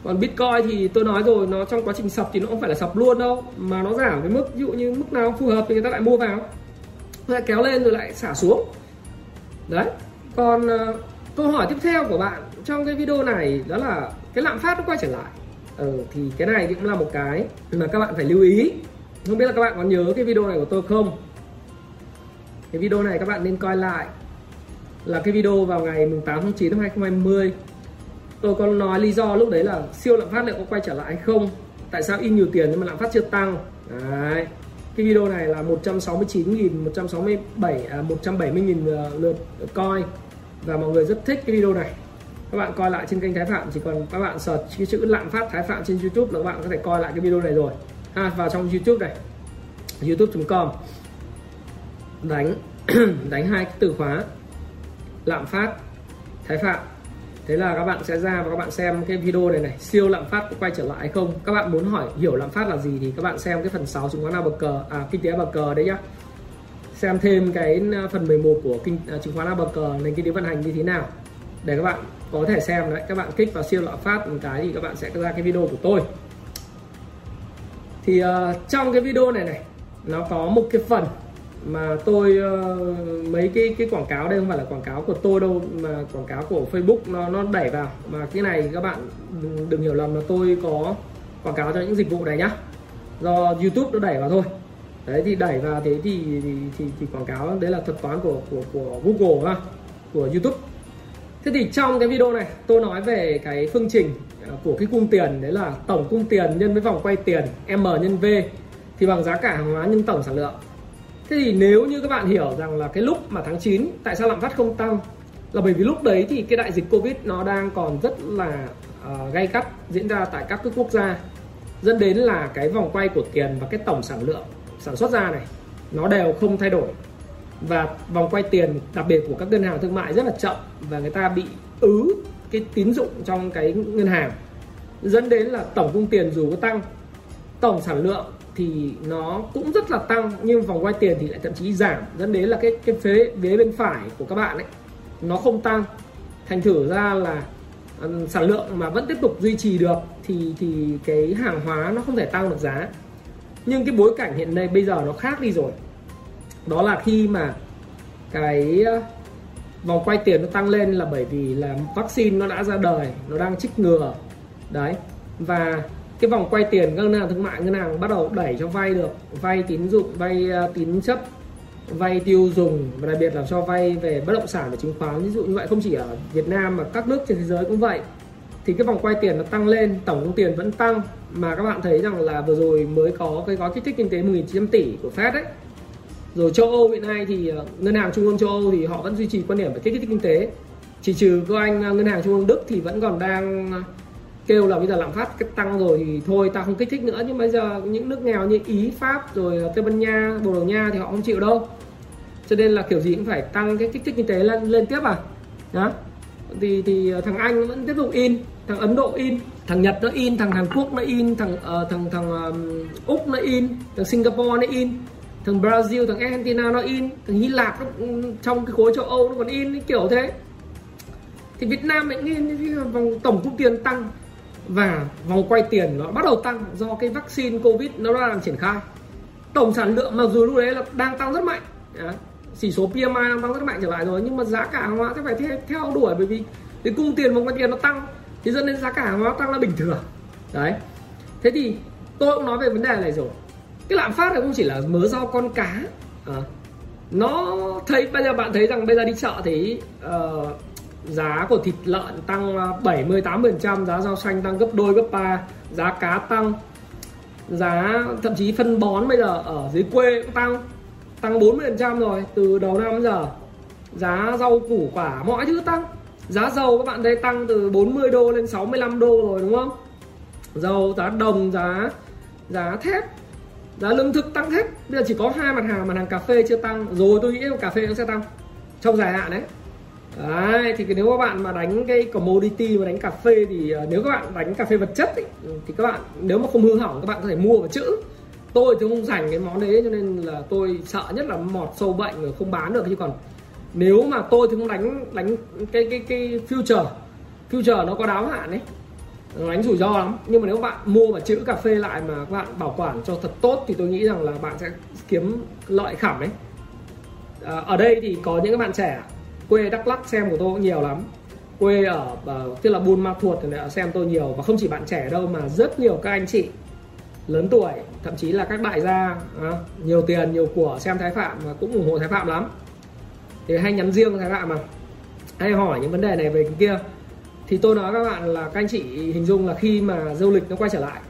Còn Bitcoin thì tôi nói rồi, nó trong quá trình sập thì nó không phải là sập luôn đâu, mà nó giảm với mức, ví dụ như mức nào phù hợp thì người ta lại mua vào, lại kéo lên rồi lại xả xuống. Đấy. Còn câu hỏi tiếp theo của bạn trong cái video này đó là cái lạm phát nó quay trở lại. Thì cái này cũng là một cái mà các bạn phải lưu ý. Không biết là các bạn có nhớ cái video này của tôi không? Cái video này các bạn nên coi lại, là cái video vào ngày 8 tháng 9 năm 2020. Tôi có nói lý do lúc đấy là siêu lạm phát liệu có quay trở lại hay không, tại sao in nhiều tiền nhưng mà lạm phát chưa tăng. Đấy. Cái video này là 170.000 lượt coi và mọi người rất thích cái video này. Các bạn coi lại trên kênh Thái Phạm, chỉ cần các bạn search cái chữ lạm phát Thái Phạm trên YouTube là các bạn có thể coi lại cái video này rồi. Vào trong YouTube này, youtube.com đánh 2 từ khóa lạm phát Thái Phạm, thế là các bạn sẽ ra và các bạn xem cái video này này, siêu lạm phát có quay trở lại hay không. Các bạn muốn hỏi hiểu lạm phát là gì thì các bạn xem cái phần 6 chứng khoán kinh tế A bậc cờ đấy nhá, xem thêm cái phần 11 của chứng khoán A bậc cờ nền kinh tế vận hành như thế nào để các bạn có thể xem. Đấy, các bạn kích vào siêu lạm phát một cái thì các bạn sẽ ra cái video của tôi. Thì trong cái video này nó có một cái phần mà tôi mấy cái quảng cáo, đây không phải là quảng cáo của tôi đâu mà quảng cáo của Facebook nó đẩy vào. Mà cái này các bạn đừng hiểu lầm là tôi có quảng cáo cho những dịch vụ này nhá, do YouTube nó đẩy vào thôi. Đấy, thì đẩy vào thế thì quảng cáo đấy là thuật toán của Google ha, của YouTube. Thế thì trong cái video này tôi nói về cái phương trình của cái cung tiền, đấy là tổng cung tiền nhân với vòng quay tiền M nhân V thì bằng giá cả hàng hóa nhân tổng sản lượng. Thế thì nếu như các bạn hiểu rằng là cái lúc mà tháng 9 tại sao lạm phát không tăng là bởi vì lúc đấy thì cái đại dịch Covid nó đang còn rất là gay gắt diễn ra tại các cái quốc gia, dẫn đến là cái vòng quay của tiền và cái tổng sản lượng sản xuất ra này nó đều không thay đổi, và vòng quay tiền đặc biệt của các ngân hàng thương mại rất là chậm, và người ta bị ứ cái tín dụng trong cái ngân hàng, dẫn đến là tổng cung tiền dù có tăng, tổng sản lượng thì nó cũng rất là tăng, nhưng vòng quay tiền thì lại thậm chí giảm, dẫn đến là cái vế bên phải của các bạn ấy nó không tăng, thành thử ra là sản lượng mà vẫn tiếp tục duy trì được thì cái hàng hóa nó không thể tăng được giá. Nhưng cái bối cảnh hiện nay bây giờ nó khác đi rồi, đó là khi mà cái vòng quay tiền nó tăng lên là bởi vì là vaccine nó đã ra đời, nó đang trích ngừa đấy, và cái vòng quay tiền các ngân hàng thương mại, ngân hàng bắt đầu đẩy cho vay được, vay tín dụng, vay tín chấp, vay tiêu dùng, và đặc biệt là cho vay về bất động sản và chứng khoán, ví dụ như vậy. Không chỉ ở Việt Nam mà các nước trên thế giới cũng vậy, thì cái vòng quay tiền nó tăng lên, tổng cung tiền vẫn tăng. Mà các bạn thấy rằng là vừa rồi mới có cái gói kích thích kinh tế 1.900 tỷ của Fed đấy. Rồi châu Âu hiện nay thì ngân hàng trung ương châu Âu thì họ vẫn duy trì quan điểm về kích thích kinh tế, chỉ trừ các anh ngân hàng trung ương Đức thì vẫn còn đang kêu là bây giờ lạm phát tăng rồi thì thôi ta không kích thích nữa. Nhưng bây giờ những nước nghèo như Ý, Pháp, rồi Tây Ban Nha, Bồ Đào Nha thì họ không chịu đâu, cho nên là kiểu gì cũng phải tăng cái kích thích kinh tế lên tiếp à. Đó thì thằng Anh vẫn tiếp tục in, thằng Ấn Độ in, thằng Nhật nó in, thằng Hàn Quốc nó in, thằng Úc nó in, thằng Singapore nó in, thằng Brazil, thằng Argentina nó in, thằng Hy Lạp nó, trong cái khối châu Âu nó còn in, kiểu thế. Thì Việt Nam mình in, vòng tổng cung tiền tăng và vòng quay tiền nó bắt đầu tăng do cái vaccine Covid nó đang triển khai. Tổng sản lượng mặc dù lúc đấy là đang tăng rất mạnh, chỉ số PMI đang tăng rất mạnh trở lại rồi, nhưng mà giá cả hàng hóa thì phải theo đuổi, bởi vì cái cung tiền vòng quay tiền nó tăng thì dẫn đến giá cả hàng hóa tăng là bình thường đấy. Thế thì tôi cũng nói về vấn đề này rồi, cái lạm phát này không chỉ là mớ rau con cá nó thấy. Bây giờ bạn thấy rằng bây giờ đi chợ thì giá của thịt lợn tăng 70-80%, giá rau xanh tăng gấp đôi gấp ba, giá cá tăng, giá thậm chí phân bón bây giờ ở dưới quê cũng tăng 40% rồi từ đầu năm đến giờ, giá rau củ quả mọi thứ tăng. Giá dầu các bạn thấy tăng từ 40 đô lên 65 đô rồi đúng không? Dầu, giá đồng, giá thép, giá lương thực tăng hết. Bây giờ chỉ có hai mặt hàng cà phê chưa tăng, rồi tôi nghĩ cà phê nó sẽ tăng trong dài hạn đấy. Đấy, thì nếu các bạn mà đánh cái commodity mà đánh cà phê thì nếu các bạn đánh cà phê vật chất ấy, thì các bạn nếu mà không hư hỏng các bạn có thể mua vào trữ. Tôi thì không rảnh cái món đấy cho nên là tôi sợ nhất là mọt sâu bệnh rồi không bán được. Chứ còn nếu mà tôi thì không đánh cái future nó có đáo hạn đấy, nó đánh rủi ro lắm. Nhưng mà nếu bạn mua và trữ cà phê lại mà các bạn bảo quản cho thật tốt thì tôi nghĩ rằng là bạn sẽ kiếm lợi khảm đấy. Ở đây thì có những các bạn trẻ quê Đắk Lắk xem của tôi cũng nhiều lắm, quê ở tức là Buôn Ma Thuột thì xem tôi nhiều, và không chỉ bạn trẻ đâu mà rất nhiều các anh chị lớn tuổi, thậm chí là các đại gia nhiều tiền nhiều của xem Thái Phạm và cũng ủng hộ Thái Phạm lắm, thì hay nhắn riêng Thái Phạm mà hay hỏi những vấn đề này về cái kia. Thì tôi nói các bạn là các anh chị hình dung là khi mà du lịch nó quay trở lại,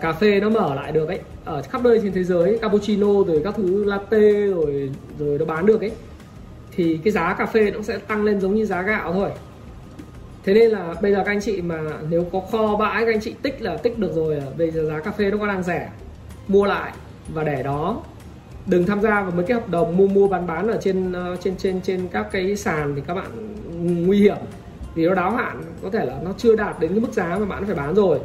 cà phê nó mở lại được ấy, ở khắp nơi trên thế giới cappuccino rồi các thứ latte rồi nó bán được ấy, thì cái giá cà phê nó sẽ tăng lên giống như giá gạo thôi. Thế nên là bây giờ các anh chị mà nếu có kho bãi, các anh chị tích là tích được rồi, bây giờ giá cà phê nó có đang rẻ, mua lại và để đó. Đừng tham gia vào mấy cái hợp đồng mua bán ở trên các cái sàn thì các bạn nguy hiểm, vì nó đáo hạn, có thể là nó chưa đạt đến cái mức giá mà bạn phải bán rồi.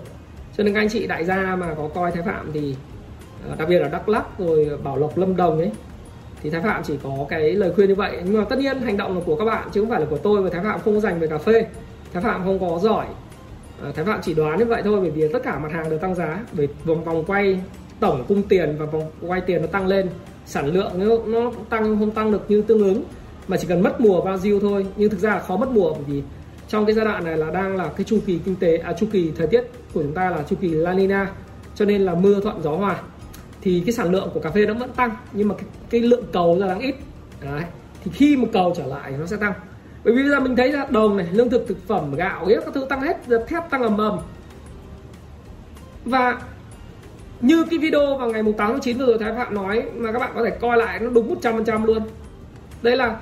Cho nên các anh chị đại gia mà có coi Thái Phạm thì đặc biệt là Đắk Lắk rồi Bảo Lộc, Lâm Đồng ấy, thì Thái Phạm chỉ có cái lời khuyên như vậy. Nhưng mà tất nhiên hành động là của các bạn chứ không phải là của tôi, và Thái Phạm không có dành về cà phê, Thái Phạm không có giỏi, Thái Phạm chỉ đoán như vậy thôi. Bởi vì tất cả mặt hàng đều tăng giá, bởi vòng quay tổng cung tiền và vòng quay tiền nó tăng lên, sản lượng nó tăng không tăng được như tương ứng, mà chỉ cần mất mùa Brazil thôi. Nhưng thực ra là khó mất mùa, bởi vì trong cái giai đoạn này là đang là cái chu kỳ kinh tế chu kỳ thời tiết của chúng ta là chu kỳ La Nina, cho nên là mưa thuận gió hòa, thì cái sản lượng của cà phê nó vẫn tăng, nhưng mà cái lượng cầu ra đang ít. Đấy, thì khi mà cầu trở lại nó sẽ tăng, bởi vì bây giờ mình thấy là đồng này, lương thực, thực phẩm, gạo, ghép các thứ tăng hết, thép tăng ầm. Và như cái video vào ngày 8/9 vừa rồi Thái Phạm nói, mà các bạn có thể coi lại, nó đúng 100% luôn. Đây là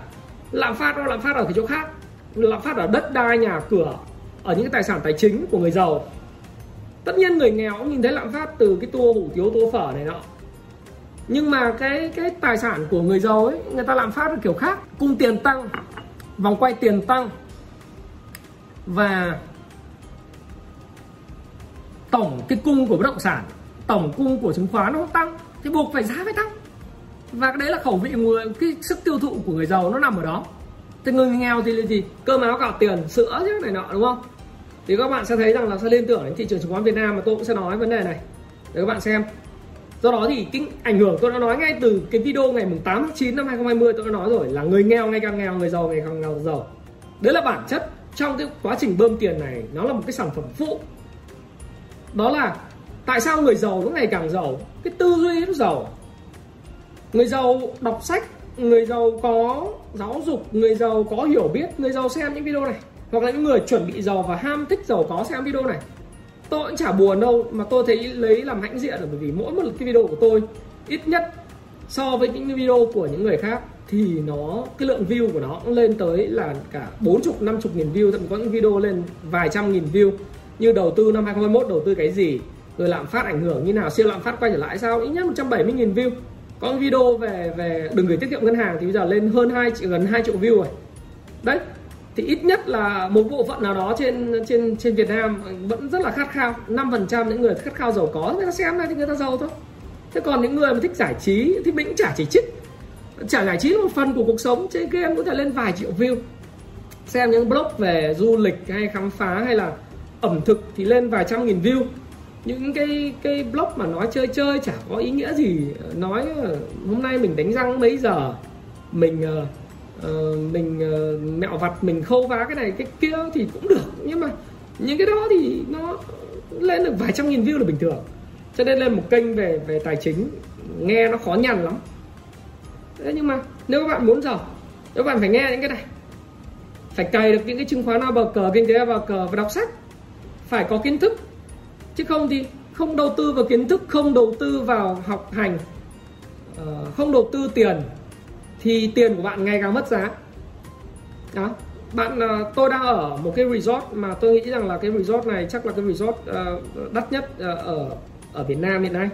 Lạm phát, nó lạm phát ở cái chỗ khác, lạm phát ở đất đai, nhà cửa, ở những cái tài sản tài chính của người giàu. Tất nhiên người nghèo cũng nhìn thấy lạm phát từ cái tua hủ tiếu, tua phở này nọ. Nhưng mà cái tài sản của người giàu ấy, người ta lạm phát là kiểu khác. Cung tiền tăng, vòng quay tiền tăng, và tổng cái cung của bất động sản, tổng cung của chứng khoán nó không tăng, thì buộc phải giá phải tăng. Và cái đấy là khẩu vị người, cái sức tiêu thụ của người giàu nó nằm ở đó. Thì người nghèo thì là gì? Cơm áo gạo tiền, sữa chứ này nọ, đúng không? Thì các bạn sẽ thấy rằng là sẽ liên tưởng đến thị trường chứng khoán Việt Nam, mà tôi cũng sẽ nói vấn đề này để các bạn xem. Do đó thì cái ảnh hưởng tôi đã nói ngay từ cái video ngày 8 tháng 9 năm 2020 tôi đã nói rồi, là người nghèo ngày càng nghèo, người giàu ngày càng giàu. Đấy là bản chất trong cái quá trình bơm tiền này, nó là một cái sản phẩm phụ. Đó là tại sao người giàu nó ngày càng giàu, cái tư duy nó giàu. Người giàu đọc sách, người giàu có giáo dục, người giàu có hiểu biết, người giàu xem những video này. Hoặc là những người chuẩn bị giàu và ham thích giàu có xem video này. Tôi cũng chả buồn đâu, mà tôi thấy lấy làm hãnh diện là bởi vì mỗi một cái video của tôi ít nhất so với những video của những người khác thì nó, cái lượng view của nó cũng lên tới là cả 40-50 nghìn view. Thậm chí có những video lên vài trăm nghìn view, như đầu tư năm 2021 đầu tư cái gì, rồi lạm phát ảnh hưởng như nào, siêu lạm phát quay trở lại sao, ít nhất 170 nghìn view. Có những video về đừng gửi tiết kiệm ngân hàng thì bây giờ lên hơn gần 2 triệu view rồi. Đấy, thì ít nhất là một bộ phận nào đó trên Việt Nam vẫn rất là khát khao. 5% những người khát khao giàu có, người ta xem này thì người ta giàu thôi. Thế còn những người mà thích giải trí thì mình cũng chả chỉ trích, chả giải trí một phần của cuộc sống, chơi game có thể lên vài triệu view. Xem những blog về du lịch hay khám phá hay là ẩm thực thì lên vài trăm nghìn view. Những cái blog mà nói chơi chả có ý nghĩa gì, nói hôm nay mình đánh răng mấy giờ, mình mẹo vặt, mình khâu vá cái này cái kia thì cũng được, nhưng mà những cái đó thì nó lên được vài trăm nghìn view là bình thường. Cho nên lên một kênh về tài chính nghe nó khó nhằn lắm. Thế nhưng mà nếu các bạn muốn giàu, các bạn phải nghe những cái này, phải cày được những cái chứng khoán ABC, kinh tế ABC, và đọc sách, phải có kiến thức. Chứ không thì không đầu tư vào kiến thức, không đầu tư vào học hành, không đầu tư tiền thì tiền của bạn ngày càng mất giá. Đó. Tôi đang ở một cái resort mà tôi nghĩ rằng là cái resort này chắc là cái resort đắt nhất ở Việt Nam hiện nay.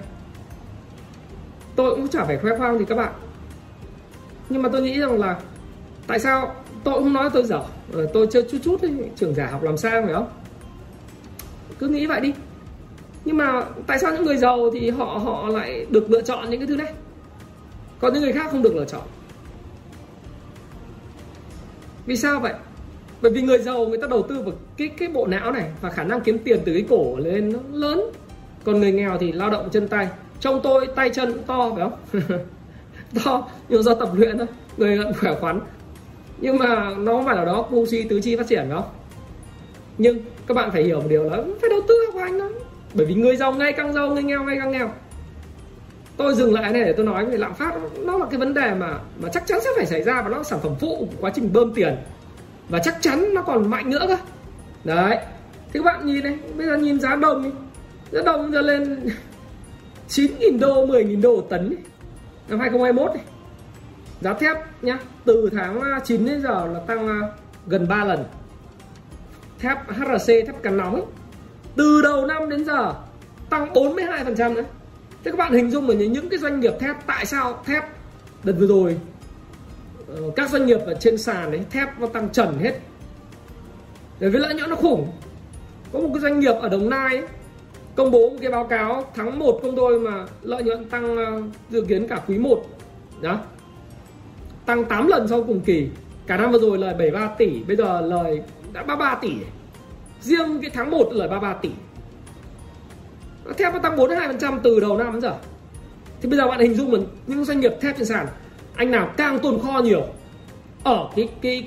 Tôi cũng chả phải khoe khoang gì các bạn. Nhưng mà tôi nghĩ rằng là tại sao tôi cũng nói tôi giỏi, tôi chơi chút ấy, trưởng giả học làm sao phải không? Cứ nghĩ vậy đi. Nhưng mà tại sao những người giàu thì họ lại được lựa chọn những cái thứ này, còn những người khác không được lựa chọn? Vì sao vậy? Bởi vì người giàu người ta đầu tư vào cái bộ não này, và khả năng kiếm tiền từ cái cổ lên nó lớn. Còn người nghèo thì lao động chân tay. Trong tôi tay chân cũng to phải không? To, nhưng do tập luyện thôi. Người vẫn khỏe khoắn, nhưng mà nó không phải là đó cu suy tứ chi phát triển phải không? Nhưng các bạn phải hiểu một điều là phải đầu tư học hành đó. Bởi vì người giàu ngày càng giàu, người nghèo ngày càng nghèo. Tôi dừng lại này để tôi nói về lạm phát. Nó là cái vấn đề mà chắc chắn sẽ phải xảy ra, và nó là sản phẩm phụ của quá trình bơm tiền, và chắc chắn nó còn mạnh nữa cơ. Đấy, thì các bạn nhìn này, bây giờ nhìn giá đồng đi. Giá đồng giờ lên 9.000 đô, 10.000 đô một tấn năm 2021 này. Giá thép nhá, từ tháng 9 đến giờ là tăng gần 3 lần. Thép HRC, thép cán nóng ấy, từ đầu năm đến giờ tăng 42% nữa. Thế các bạn hình dung là những cái doanh nghiệp thép, tại sao thép đợt vừa rồi các doanh nghiệp ở trên sàn ấy, thép nó tăng trần hết. Bởi vì lợi nhuận nó khủng. Có một cái doanh nghiệp ở Đồng Nai ấy, công bố một cái báo cáo tháng 1 công đôi mà lợi nhuận tăng dự kiến cả quý 1. Đó. Tăng 8 lần so với cùng kỳ. Cả năm vừa rồi lời 73 tỷ, bây giờ lời đã 33 tỷ. Riêng cái tháng 1 lời 33 tỷ. Thép nó tăng 42% từ đầu năm đến giờ. Thì bây giờ bạn hình dung là những doanh nghiệp thép trên sàn, anh nào càng tồn kho nhiều, ở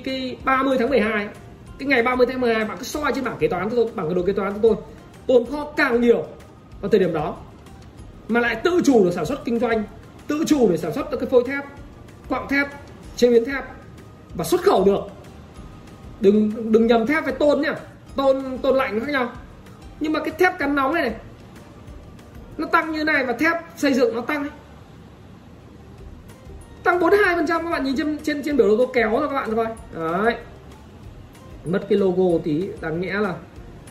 cái 30 tháng 12, cái ngày 30 tháng 12 bạn cứ soi trên bảng kế toán của tôi, bảng đồ kế toán của tôi, tồn kho càng nhiều vào thời điểm đó, mà lại tự chủ được sản xuất kinh doanh, tự chủ để sản xuất được cái phôi thép, quặng thép, chế biến thép và xuất khẩu được. Đừng nhầm thép với tôn nhá, tôn lạnh khác nhau. Nhưng mà cái thép cán nóng này nó tăng như này, và thép xây dựng nó tăng tăng 42%. Các bạn nhìn trên biểu logo kéo cho các bạn coi. Đấy. Mất cái logo tí, đáng nghĩa là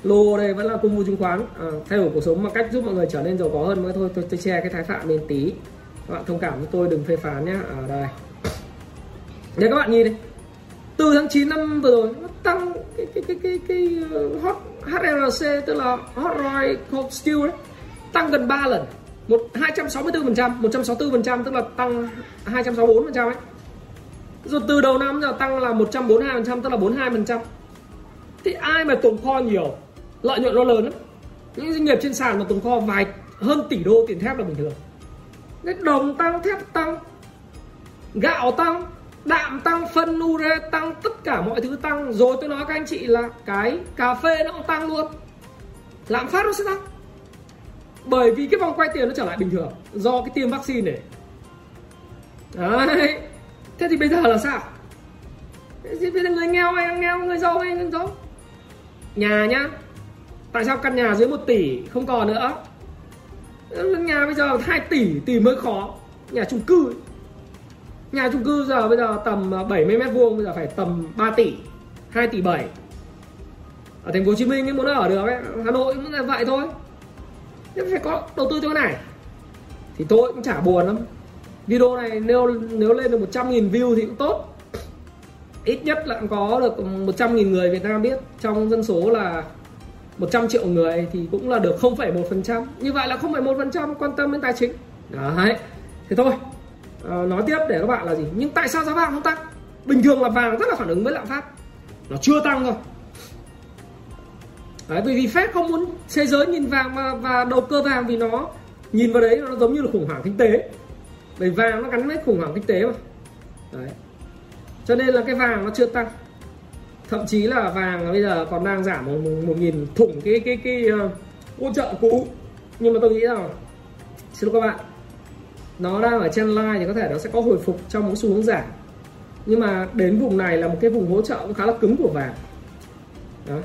logo đây vẫn là công vụ chứng khoán, thay đổi cuộc sống mà cách giúp mọi người trở nên giàu có hơn mới thôi. Tôi share cái Thái Phạm lên tí, các bạn thông cảm với tôi, đừng phê phán nhé. Ở đây để các bạn nhìn này, từ tháng 9 năm vừa rồi nó tăng cái hot HRC, tức là hot ROI hot skill đấy, tăng gần 3 lần, 164%, tức là tăng 264% ấy. Rồi từ đầu năm giờ tăng là 142%, tức là 42%. Thì ai mà tồn kho nhiều, lợi nhuận nó lớn lắm. Những doanh nghiệp trên sàn mà tồn kho hơn tỷ đô tiền thép là bình thường. Đồng tăng, thép tăng, gạo tăng, đạm tăng, phân ure tăng, tất cả mọi thứ tăng. Rồi tôi nói các anh chị là cái cà phê nó cũng tăng luôn, lạm phát nó sẽ tăng, bởi vì cái vòng quay tiền nó trở lại bình thường do cái tiêm vaccine này. Đấy. Thế thì bây giờ là sao? Thế bây giờ người nghèo hay ăn nghèo, người giàu hay ăn giàu? Nhà nhá, tại sao căn nhà dưới 1 tỷ không còn nữa? Nhà bây giờ 2 tỷ tìm mới khó. Nhà chung cư, nhà chung cư giờ bây giờ tầm 70 mét vuông bây giờ phải tầm 3 tỷ, 2 tỷ 7. Ở thành phố Hồ Chí Minh ấy, muốn ở được ấy, Hà Nội cũng là vậy thôi. Thế phải có đầu tư cho cái này. Thì tôi cũng chả buồn lắm. Video này nếu lên được 100.000 view thì cũng tốt. Ít nhất là có được 100.000 người Việt Nam biết. Trong dân số là 100 triệu người thì cũng là được 0,1%. Như vậy là 0,1% quan tâm đến tài chính. Đấy. Thế thôi. Nói tiếp để các bạn là gì? Nhưng tại sao giá vàng không tăng? Bình thường là vàng rất là phản ứng với lạm phát. Nó chưa tăng thôi. Đấy, bởi vì Fed không muốn thế giới nhìn vàng và đầu cơ vàng, vì nó nhìn vào đấy nó giống như là khủng hoảng kinh tế. Bởi vàng nó gắn với khủng hoảng kinh tế mà. Đấy. Cho nên là cái vàng nó chưa tăng. Thậm chí là vàng bây giờ còn đang giảm 1.000 thủng cái hỗ trợ cũ. Nhưng mà tôi nghĩ là, xin lỗi các bạn, nó đang ở trên line thì có thể nó sẽ có hồi phục trong một xu hướng giảm. Nhưng mà đến vùng này là một cái vùng hỗ trợ cũng khá là cứng của vàng. Đó.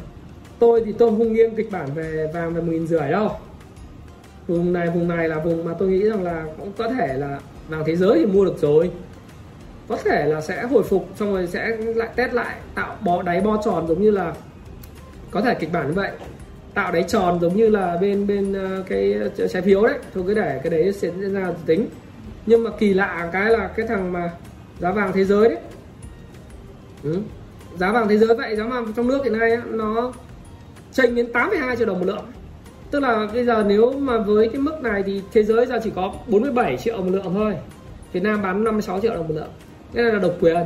Tôi thì tôi không nghiêng kịch bản về vàng về 1.500 đâu. Vùng này là vùng mà tôi nghĩ rằng là cũng có thể là vàng thế giới thì mua được rồi, có thể là sẽ hồi phục xong rồi sẽ lại test lại, tạo đáy bo tròn, giống như là có thể kịch bản như vậy, tạo đáy tròn giống như là bên cái trái phiếu đấy thôi, cứ để cái đấy sẽ ra tính. Nhưng mà kỳ lạ cái là cái thằng mà giá vàng thế giới đấy, giá vàng thế giới vậy, giá vàng trong nước hiện nay ấy, nó chênh đến 82 triệu đồng một lượng. Tức là bây giờ nếu mà với cái mức này thì thế giới giờ chỉ có 47 triệu một lượng thôi. Việt Nam bán 56 triệu đồng một lượng. Cái này là độc quyền.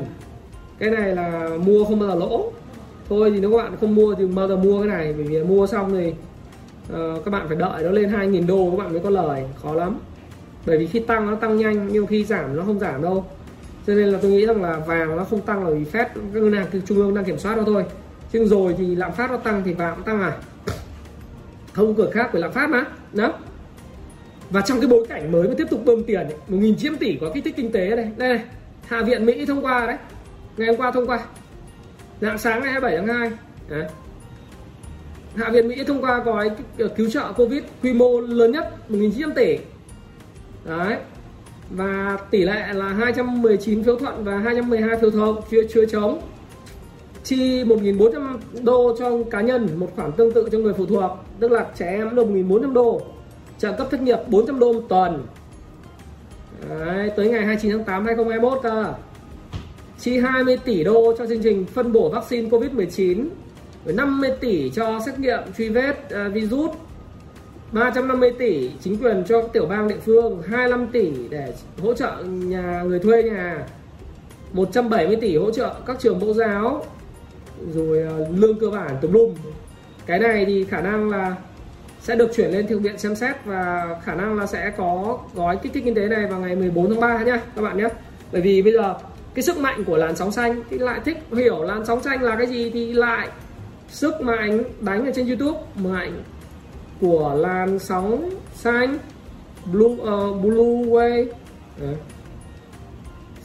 Cái này là mua không bao giờ lỗ. Thôi thì nếu các bạn không mua thì bao giờ mua cái này. Bởi vì mua xong thì các bạn phải đợi nó lên 2.000 đô các bạn mới có lời. Khó lắm. Bởi vì khi tăng nó tăng nhanh, nhưng khi giảm nó không giảm đâu. Cho nên là tôi nghĩ rằng là vàng nó không tăng là vì Fed, các ngân hàng trung ương đang kiểm soát nó thôi. Nhưng rồi thì lạm phát nó tăng thì vàng cũng tăng à. Không cửa khác với lạm phát mà. Đó. Và trong cái bối cảnh mới mà tiếp tục bơm tiền ấy, 1.900 tỷ có kích thích kinh tế ở đây. Đây này, Hạ viện Mỹ thông qua đấy. Ngày hôm qua thông qua. Rạng sáng ngày 27 tháng 2. Đấy. Hạ viện Mỹ thông qua gói cứu trợ Covid quy mô lớn nhất 1.900 tỷ. Đấy. Và tỷ lệ là 219 phiếu thuận và 212 phiếu chống. Chi 1.400 đô cho cá nhân, một khoản tương tự cho người phụ thuộc, tức là trẻ em được 1.400 đô, trợ cấp thất nghiệp 400 đô một tuần. Đấy, tới ngày 29 tháng 8 2021 cơ. Chi 20 tỷ đô cho chương trình phân bổ vaccine Covid-19, 50 tỷ cho xét nghiệm truy vết virus, 350 tỷ chính quyền cho tiểu bang địa phương, 25 tỷ để hỗ trợ người thuê nhà, 170 tỷ hỗ trợ các trường mẫu giáo, rồi lương cơ bản tùm lum. Cái này thì khả năng là sẽ được chuyển lên thượng viện xem xét, và khả năng là sẽ có gói kích thích kinh tế này vào ngày 14 tháng 3 nhá các bạn nhé. Bởi vì bây giờ cái sức mạnh của làn sóng xanh thì lại thích hiểu làn sóng xanh là cái gì, thì lại sức mạnh đánh ở trên YouTube, mạnh của làn sóng xanh Blue Way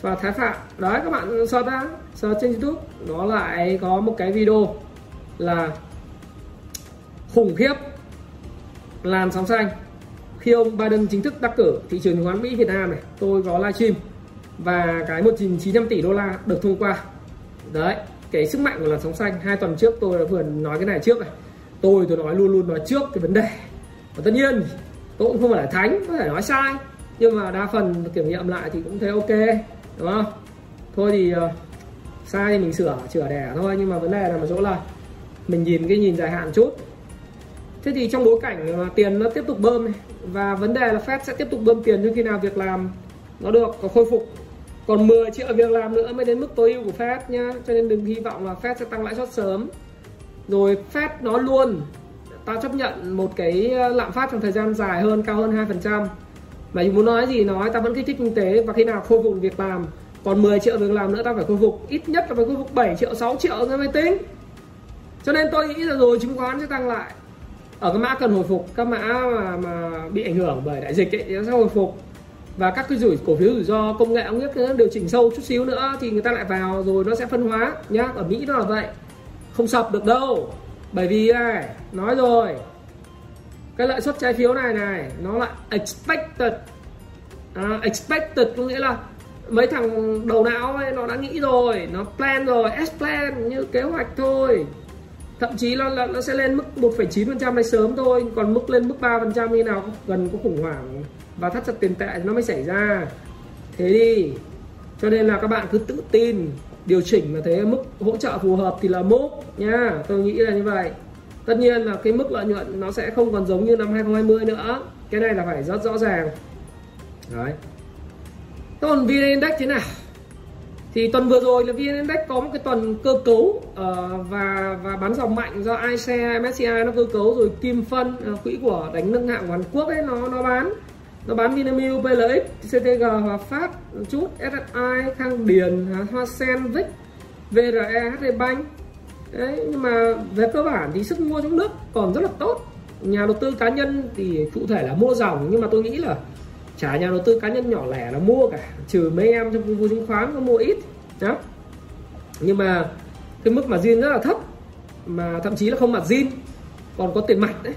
và Thái Phạm. Đấy, các bạn search trên YouTube, nó lại có một cái video là khủng khiếp làn sóng xanh khi ông Biden chính thức đắc cử thị trường chứng khoán Mỹ Việt Nam này. Tôi có livestream và cái 1.900 tỷ đô la được thông qua. Đấy, cái sức mạnh của làn sóng xanh. 2 tuần trước tôi đã vừa nói cái này trước này. Tôi nói luôn nói trước cái vấn đề. Và tất nhiên tôi cũng không phải là thánh, có thể nói sai, nhưng mà đa phần kiểm nghiệm lại thì cũng thấy ok, đúng không? Thôi thì sai thì mình sửa đẻ thôi. Nhưng mà vấn đề là một chỗ là mình nhìn cái nhìn dài hạn chút. Thế thì trong bối cảnh tiền nó tiếp tục bơm này, và vấn đề là Fed sẽ tiếp tục bơm tiền cho khi nào việc làm nó được có khôi phục. Còn 10 triệu việc làm nữa mới đến mức tối ưu của Fed nhá. Cho nên đừng hy vọng là Fed sẽ tăng lãi suất sớm. Rồi Fed nó luôn ta chấp nhận một cái lạm phát trong thời gian dài hơn, cao hơn 2%. Mà muốn nói gì nói, ta vẫn kích thích kinh tế. Và khi nào khôi phục việc làm, còn 10 triệu việc làm nữa ta phải khôi phục. Ít nhất là phải khôi phục 7 triệu, 6 triệu rồi mới tính. Cho nên tôi nghĩ là rồi chứng khoán sẽ tăng lại. Ở các mã cần hồi phục, các mã mà bị ảnh hưởng bởi đại dịch ấy, thì nó sẽ hồi phục. Và các cái cổ phiếu rủi ro công nghệ, ông biết điều chỉnh sâu chút xíu nữa thì người ta lại vào, rồi nó sẽ phân hóa nhá. Ở Mỹ nó là vậy, không sập được đâu. Bởi vì này, nói rồi, cái lợi suất trái phiếu này nó lại expected. Expected có nghĩa là mấy thằng đầu não ấy, nó đã nghĩ rồi, nó plan rồi, as plan, như kế hoạch thôi. Thậm chí là nó sẽ lên mức 1,9% này sớm thôi, còn mức lên mức 3% như nào gần có khủng hoảng và thắt chặt tiền tệ nó mới xảy ra. Thế đi, cho nên là các bạn cứ tự tin điều chỉnh mà thấy mức hỗ trợ phù hợp thì là move nha. Tôi nghĩ là như vậy. Tất nhiên là cái mức lợi nhuận nó sẽ không còn giống như năm 2020 nữa, cái này là phải rất rõ ràng. Đấy. Còn VN Index thế nào? Thì tuần vừa rồi là VN Index có một cái tuần cơ cấu và bán dòng mạnh do iShares, MSCI nó cơ cấu, rồi Kim Phân, quỹ của đánh nâng hạng của Hàn Quốc ấy, nó bán Vinamilk, PLX, CTG, Hòa Phát, chút SSI, Khang Điền, Hoa Sen, Vic, VRE, HD Bank. Đấy, nhưng mà về cơ bản thì sức mua trong nước còn rất là tốt. Nhà đầu tư cá nhân thì cụ thể là mua dòng, nhưng mà tôi nghĩ là chả nhà đầu tư cá nhân nhỏ lẻ là mua cả, trừ mấy em trong khu chứng khoán có mua ít đó. Nhưng mà cái mức margin rất là thấp, mà thậm chí là không margin, còn có tiền mặt đấy.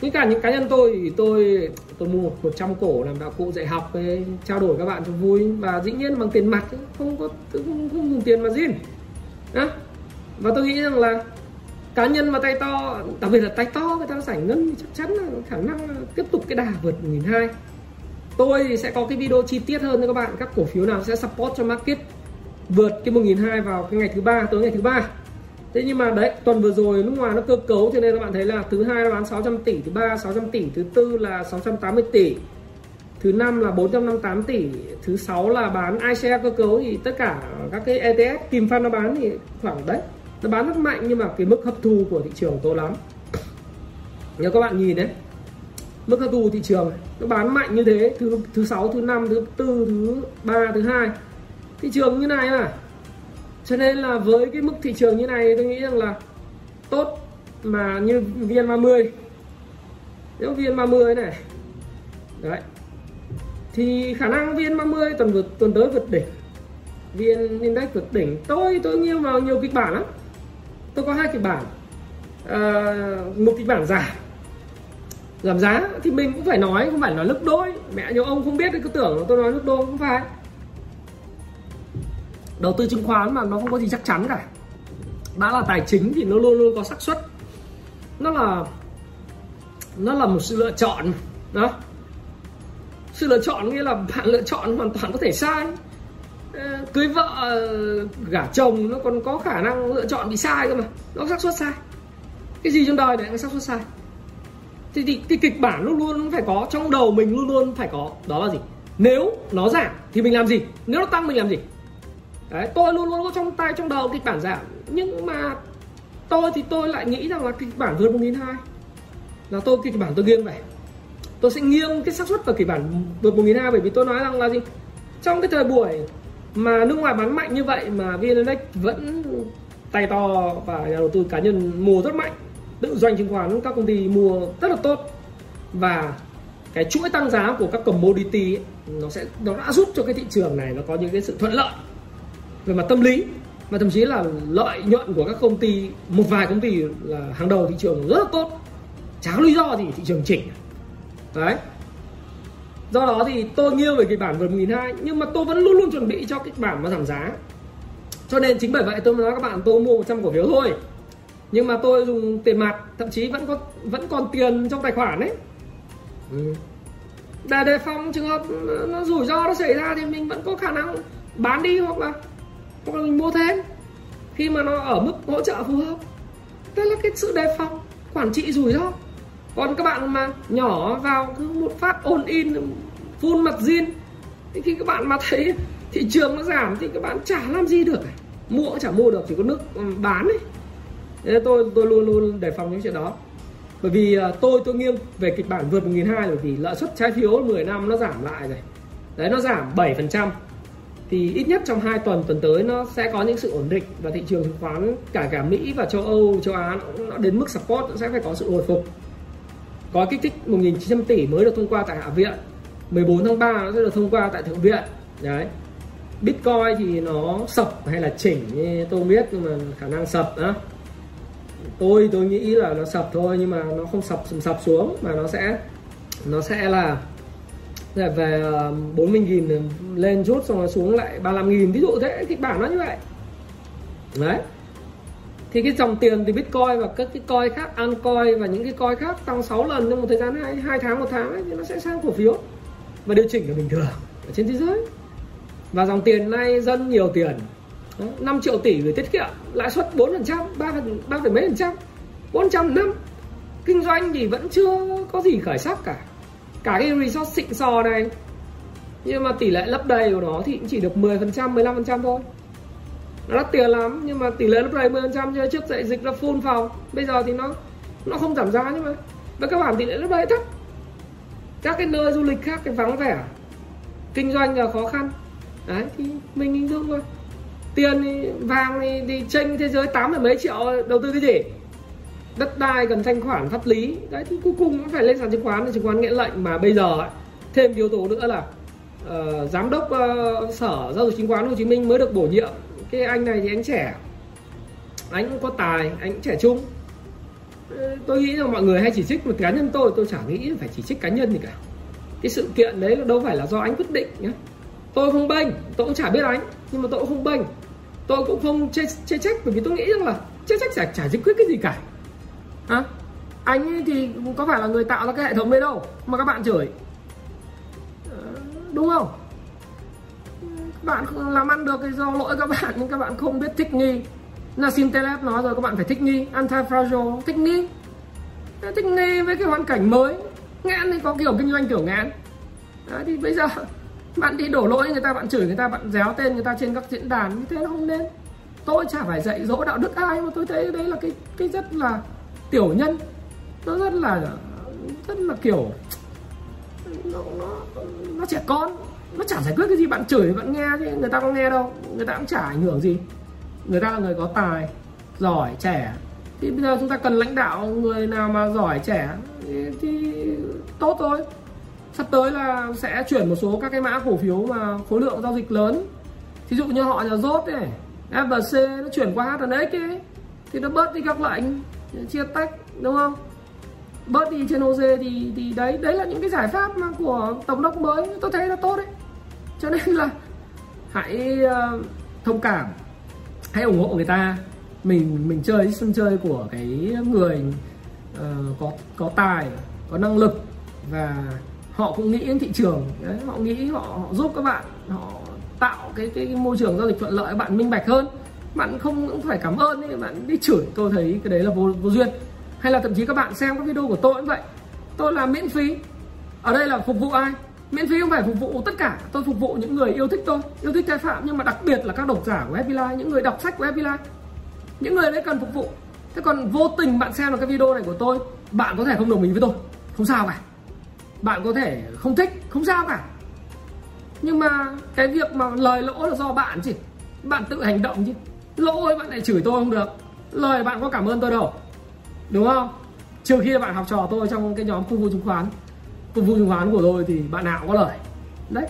Tất cả những cá nhân tôi thì tôi mua 100 cổ làm đạo cụ dạy học ấy, trao đổi các bạn cho vui, và dĩ nhiên bằng tiền mặt, không dùng tiền margin đó. Và tôi nghĩ rằng là cá nhân mà tay to, đặc biệt là tay to, người ta rảnh ngân thì chắc chắn là khả năng là tiếp tục cái đà vượt 1.200. Tôi thì sẽ có cái video chi tiết hơn cho các bạn, các cổ phiếu nào sẽ support cho market vượt cái 1.200 vào cái ngày thứ ba, tới ngày thứ ba. Thế nhưng mà đấy, tuần vừa rồi nước ngoài nó cơ cấu, cho nên các bạn thấy là thứ hai nó bán 600 tỷ, thứ ba 600 tỷ, thứ tư là 680 tỷ, thứ năm là 458 tỷ, thứ sáu là bán iShares cơ cấu. Thì tất cả các cái ETF, Kim Phân nó bán thì khoảng đấy, nó bán rất mạnh nhưng mà cái mức hấp thu của thị trường tốt lắm. Nhớ các bạn nhìn đấy, mức hấp thu thị trường nó bán mạnh như thế, thứ 6, thứ 5, thứ 4, thứ 3, thứ 2. Thị trường như này mà. Cho nên là với cái mức thị trường như này tôi nghĩ rằng là tốt. Mà như VN30, nếu VN30 này đấy, thì khả năng VN30 tuần tới vượt đỉnh, VN Index vượt đỉnh. Tôi nghiêng vào nhiều kịch bản lắm. Tôi có 2 kịch bản. Một kịch bản giảm giá thì mình cũng phải nói, không phải nói nước đôi. Mẹ nhiều ông không biết, cứ tưởng là tôi nói nước đôi, không phải. Đầu tư chứng khoán mà nó không có gì chắc chắn cả. Đã là tài chính thì nó luôn luôn có xác suất. Nó là một sự lựa chọn đó. Sự lựa chọn nghĩa là bạn lựa chọn hoàn toàn có thể sai. Cưới vợ gả chồng nó còn có khả năng lựa chọn bị sai cơ mà, nó xác suất sai. Cái gì trong đời đấy nó xác suất sai. Thì cái kịch bản luôn luôn phải có trong đầu mình, luôn luôn phải có. Đó là gì? Nếu nó giảm thì mình làm gì? Nếu nó tăng mình làm gì? Đấy, tôi luôn luôn có trong tay, trong đầu kịch bản giảm. Nhưng mà tôi lại nghĩ rằng là kịch bản vượt 1.200 là kịch bản tôi nghiêng về. Tôi sẽ nghiêng cái xác suất vào kịch bản vượt 1.200. Bởi vì tôi nói rằng là gì? Trong cái thời buổi mà nước ngoài bán mạnh như vậy mà VN Index vẫn tay to và nhà đầu tư cá nhân mua rất mạnh, tự doanh chứng khoán các công ty mua rất là tốt, và cái chuỗi tăng giá của các commodity ấy, nó đã giúp cho cái thị trường này nó có những cái sự thuận lợi về mặt tâm lý, mà thậm chí là lợi nhuận của các công ty, một vài công ty là hàng đầu thị trường rất là tốt, chả có lý do thì thị trường chỉnh. Đấy, Do đó thì tôi nghiêng về kịch bản vượt 1.200, nhưng mà tôi vẫn luôn luôn chuẩn bị cho kịch bản mà giảm giá. Cho nên chính bởi vậy tôi nói các bạn tôi mua 100 cổ phiếu thôi, nhưng mà tôi dùng tiền mặt, thậm chí vẫn còn tiền trong tài khoản đấy. Để đề phòng trường hợp nó rủi ro nó xảy ra thì mình vẫn có khả năng bán đi hoặc là mình mua thêm khi mà nó ở mức hỗ trợ phù hợp. Tức là cái sự đề phòng, quản trị rủi ro. Còn các bạn mà nhỏ vào cứ một phát all in full mặt zin thì khi các bạn mà thấy thị trường nó giảm thì các bạn chả làm gì được, mua cũng chả mua được, chỉ có nước bán ấy. Nên tôi luôn luôn đề phòng những chuyện đó. Bởi vì tôi nghiêng về kịch bản vượt 1.200, bởi vì lãi suất trái phiếu 10 năm nó giảm lại rồi. Đấy, nó giảm 7%. Thì ít nhất trong 2 tuần tới nó sẽ có những sự ổn định và thị trường chứng khoán cả Mỹ và châu Âu, châu Á nó đến mức support, nó sẽ phải có sự hồi phục. Có kích thích 1.900 tỷ mới được thông qua tại Hạ viện, 14 tháng 3 nó sẽ được thông qua tại Thượng viện. Đấy. Bitcoin thì nó sập hay là chỉnh như tôi không biết, nhưng mà khả năng sập đó. Tôi nghĩ là nó sập thôi, nhưng mà nó không sập xuống mà nó sẽ là về 40.000 lên rút xong rồi xuống lại 35.000, ví dụ thế, kịch bản nó như vậy. Đấy. Thì cái dòng tiền thì Bitcoin và các cái coin khác, altcoin và những cái coin khác tăng 6 lần trong một thời gian 2 tháng 1 tháng ấy, thì nó sẽ sang cổ phiếu và điều chỉnh là bình thường ở trên thế giới. Và dòng tiền nay dân nhiều tiền, 5 triệu tỷ gửi tiết kiệm, lãi suất 4%, 3 mấy phần trăm, 400 năm. Kinh doanh thì vẫn chưa có gì khởi sắc cả cái resort xịn sò này, nhưng mà tỷ lệ lấp đầy của nó thì cũng chỉ được 10%, 15% thôi. Nó đắt tiền lắm, nhưng mà tỷ lệ lấp đầy 10%, chứ trước đại dịch nó full phòng. Bây giờ thì nó không giảm giá, nhưng mà với các bạn tỷ lệ lấp đầy thấp. Các cái nơi du lịch khác cái vắng vẻ, kinh doanh là khó khăn. Đấy thì mình hình dung thôi. Tiền thì, vàng thì tranh thế giới 8 mấy triệu, đầu tư cái gì? Đất đai cần thanh khoản pháp lý. Đấy thì cuối cùng nó phải lên sàn chứng khoán, thì chứng khoán nghẽn lệnh. Mà bây giờ ấy, thêm yếu tố nữa là giám đốc sở giao dịch chứng khoán Hồ Chí Minh mới được bổ nhiệm. Cái anh này thì anh trẻ, anh cũng có tài, anh cũng trẻ trung. Tôi nghĩ là mọi người hay chỉ trích một cá nhân tôi chả nghĩ phải chỉ trích cá nhân gì cả. Cái sự kiện đấy đâu phải là do anh quyết định nhé. Tôi không bênh, tôi cũng chả biết anh, nhưng mà tôi cũng không bênh, tôi cũng không chê trách, bởi vì tôi nghĩ rằng là chê trách chả giải quyết cái gì cả. Anh ấy thì có phải là người tạo ra cái hệ thống đấy đâu mà các bạn chửi, đúng không? Các bạn làm ăn được thì do lỗi các bạn, nhưng các bạn không biết thích nghi. Nassim Taleb nói rồi, các bạn phải thích nghi, anti-fragile, thích nghi với cái hoàn cảnh mới. Ngạn thì có kiểu kinh doanh kiểu ngạn. Đấy, thì bây giờ bạn đi đổ lỗi người ta, bạn chửi người ta, bạn réo tên người ta trên các diễn đàn, như thế nó không nên. Tôi chả phải dạy dỗ đạo đức ai, mà tôi thấy đấy là cái rất là tiểu nhân, nó rất là kiểu nó trẻ con, nó chả giải quyết cái gì. Bạn chửi bạn nghe chứ người ta có nghe đâu, người ta cũng chả ảnh hưởng gì. Người ta là người có tài, giỏi, trẻ, thì bây giờ chúng ta cần lãnh đạo người nào mà giỏi, trẻ thì tốt thôi. Sắp tới là sẽ chuyển một số các cái mã cổ phiếu mà khối lượng giao dịch lớn, thí dụ như họ nhà rốt này, FBC nó chuyển qua HNX ấy, thì nó bớt đi các lệnh chia tách, đúng không? Bớt đi trên OZ thì đấy là những cái giải pháp mà của tổng đốc mới tôi thấy là tốt đấy. Cho nên là hãy thông cảm, hãy ủng hộ người ta. Mình chơi sân chơi của cái người có tài, có năng lực, và họ cũng nghĩ đến thị trường. Đấy, họ nghĩ họ giúp các bạn, họ tạo cái môi trường giao dịch thuận lợi, bạn minh bạch hơn. Bạn không phải cảm ơn ấy, bạn đi chửi, tôi thấy cái đấy là vô duyên. Hay là thậm chí các bạn xem các video của tôi cũng vậy, tôi làm miễn phí. Ở đây là phục vụ ai? Miễn phí không phải phục vụ tất cả, tôi phục vụ những người yêu thích tôi, yêu thích Thái Phạm, nhưng mà đặc biệt là các độc giả của Happy Life, những người đọc sách của Happy Life, những người đấy cần phục vụ. Thế còn vô tình bạn xem được cái video này của tôi, bạn có thể không đồng ý với tôi, không sao cả. Bạn có thể không thích, không sao cả. Nhưng mà cái việc mà lời lỗ là do bạn chứ, bạn tự hành động chứ. Lỗ ấy bạn lại chửi tôi không được, lời bạn có cảm ơn tôi đâu, đúng không? Trừ khi là bạn học trò tôi trong cái nhóm công vụ chứng khoán của tôi thì bạn nào cũng có lời. Đấy,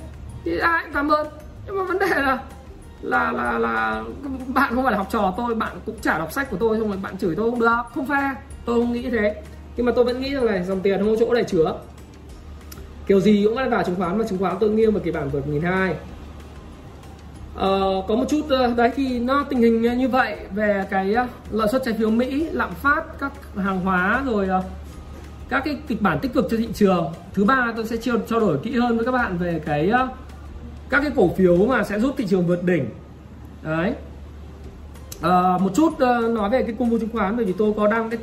thì ai cũng cảm ơn. Nhưng mà vấn đề là bạn không phải là học trò tôi, bạn cũng chả đọc sách của tôi, xong rồi bạn chửi tôi không được, không fair. Tôi không nghĩ thế. Nhưng mà tôi vẫn nghĩ rằng này, dòng tiền không có chỗ để chứa. kiểu gì cũng vào chứng khoán, mà chứng khoán tôi nghiêng vào cái bản vượt 1.200. Có một chút đấy thì nó tình hình như vậy về cái lợi suất trái phiếu Mỹ, lạm phát, các hàng hóa, rồi các cái kịch bản tích cực cho thị trường. Thứ ba tôi sẽ trao đổi kỹ hơn với các bạn về cái các cái cổ phiếu mà sẽ giúp thị trường vượt đỉnh. Đấy. Một chút nói về cái công vụ chứng khoán, bởi vì tôi có đăng cái,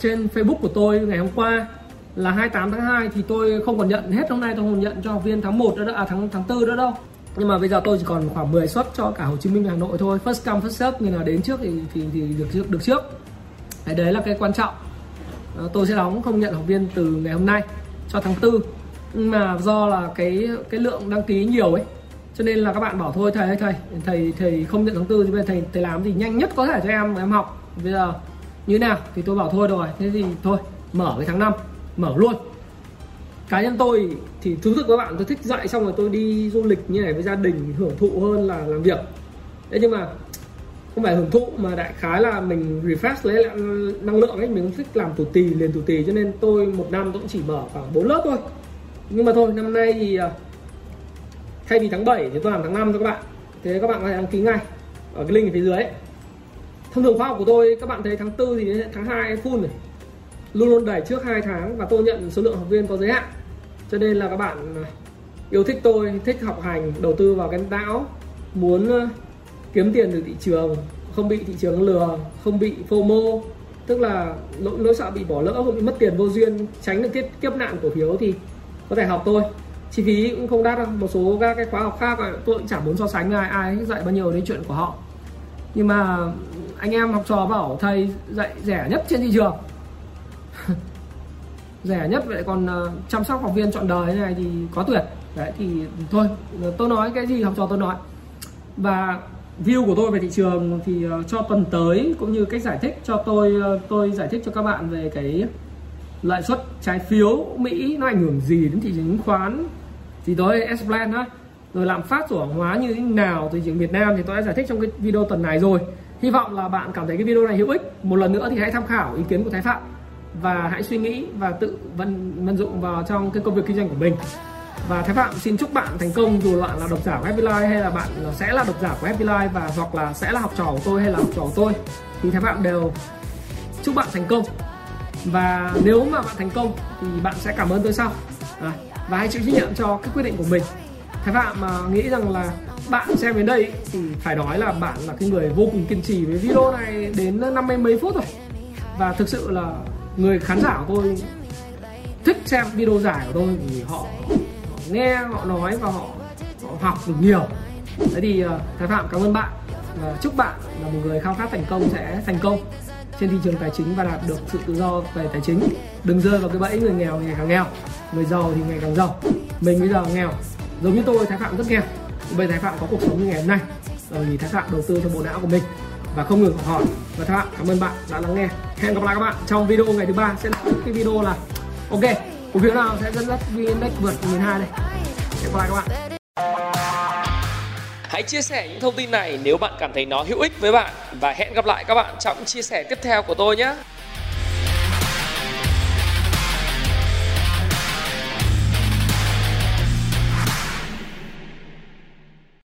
trên Facebook của tôi ngày hôm qua là 28 tháng 2 thì tôi không còn nhận hết, hôm nay tôi không nhận cho học viên tháng 1 nữa, tháng 4 nữa đâu. Nhưng mà bây giờ tôi chỉ còn khoảng 10 suất cho cả Hồ Chí Minh và Hà Nội thôi, first come first serve, người nào đến trước thì được trước. Đấy là cái quan trọng. Tôi sẽ đóng không nhận học viên từ ngày hôm nay cho tháng 4. Nhưng mà do là cái lượng đăng ký nhiều ấy, cho nên là các bạn bảo thôi thầy không nhận tháng 4 thì bây giờ thầy làm gì nhanh nhất có thể cho em, em học bây giờ như nào thì tôi bảo thôi rồi, thế thì thôi mở cái tháng 5 mở luôn. Cá nhân tôi thì thú thực các bạn, tôi thích dạy xong rồi tôi đi du lịch như này với gia đình, hưởng thụ hơn là làm việc. Thế nhưng mà không phải hưởng thụ mà đại khái là mình refresh lấy lại năng lượng ấy, mình cũng thích làm tù tì, cho nên tôi một năm tôi cũng chỉ mở khoảng 4 lớp thôi. Nhưng mà thôi, năm nay thì thay vì tháng 7 thì tôi làm tháng 5 cho các bạn. Thế các bạn có thể đăng ký ngay ở cái link ở phía dưới ấy. Thông thường khóa học của tôi các bạn thấy tháng 4 thì tháng 2 full này, luôn luôn đẩy trước 2 tháng, và tôi nhận số lượng học viên có giới hạn. Cho nên là các bạn yêu thích tôi, thích học hành, đầu tư vào cái não, muốn kiếm tiền từ thị trường, không bị thị trường lừa, không bị FOMO, tức là nỗi sợ bị bỏ lỡ, không bị mất tiền vô duyên, tránh được kiếp nạn cổ phiếu thì có thể học tôi. Chi phí cũng không đắt đâu, một số các cái khóa học khác tôi cũng chẳng muốn so sánh ai dạy bao nhiêu đến chuyện của họ. Nhưng mà anh em học trò bảo thầy dạy rẻ nhất trên thị trường. Rẻ nhất vậy còn chăm sóc học viên trọn đời này thì có tuyệt. Đấy thì thôi, tôi nói cái gì học trò tôi nói. Và view của tôi về thị trường thì cho tuần tới, cũng như cách giải thích cho tôi giải thích cho các bạn về cái lợi suất trái phiếu Mỹ nó ảnh hưởng gì đến thị trường chứng khoán, thì tôi explain đó, rồi lạm phát của hàng hóa như thế nào thị trường Việt Nam thì tôi đã giải thích trong cái video tuần này rồi. Hy vọng là bạn cảm thấy cái video này hữu ích. Một lần nữa thì hãy tham khảo ý kiến của Thái Phạm và hãy suy nghĩ và tự vận dụng vào trong cái công việc kinh doanh của mình. Và Thái Phạm xin chúc bạn thành công, dù bạn là độc giả của Happy Life hay là bạn sẽ là độc giả của Happy Life, và hoặc là sẽ là học trò của tôi hay là học trò của tôi, thì Thái Phạm đều chúc bạn thành công. Và nếu mà bạn thành công thì bạn sẽ cảm ơn tôi sau. Và hãy chịu trách nhiệm cho cái quyết định của mình. Thái Phạm nghĩ rằng là bạn xem đến đây thì phải nói là bạn là cái người vô cùng kiên trì với video này đến 50 mấy phút rồi. Và thực sự là người khán giả của tôi thích xem video giải của tôi vì họ nghe, họ nói và họ học được nhiều. Thế thì Thái Phạm cảm ơn bạn, chúc bạn là một người khao khát thành công sẽ thành công trên thị trường tài chính và đạt được sự tự do về tài chính. Đừng rơi vào cái bẫy người nghèo thì ngày càng nghèo, người giàu thì ngày càng giàu. Mình bây giờ nghèo, giống như tôi, Thái Phạm rất nghèo. Bây giờ Thái Phạm có cuộc sống như ngày hôm nay bởi vì Thái Phạm đầu tư cho bộ não của mình và không ngừng học hỏi. Và Thái Phạm cảm ơn bạn đã lắng nghe. Hẹn gặp lại các bạn trong video ngày thứ 3, sẽ là cái video là ok, cổ phiếu nào sẽ dẫn dắt VN Index vượt 12 này. Hẹn gặp lại các bạn. Hãy chia sẻ những thông tin này nếu bạn cảm thấy nó hữu ích với bạn, và hẹn gặp lại các bạn trong chia sẻ tiếp theo của tôi nhé.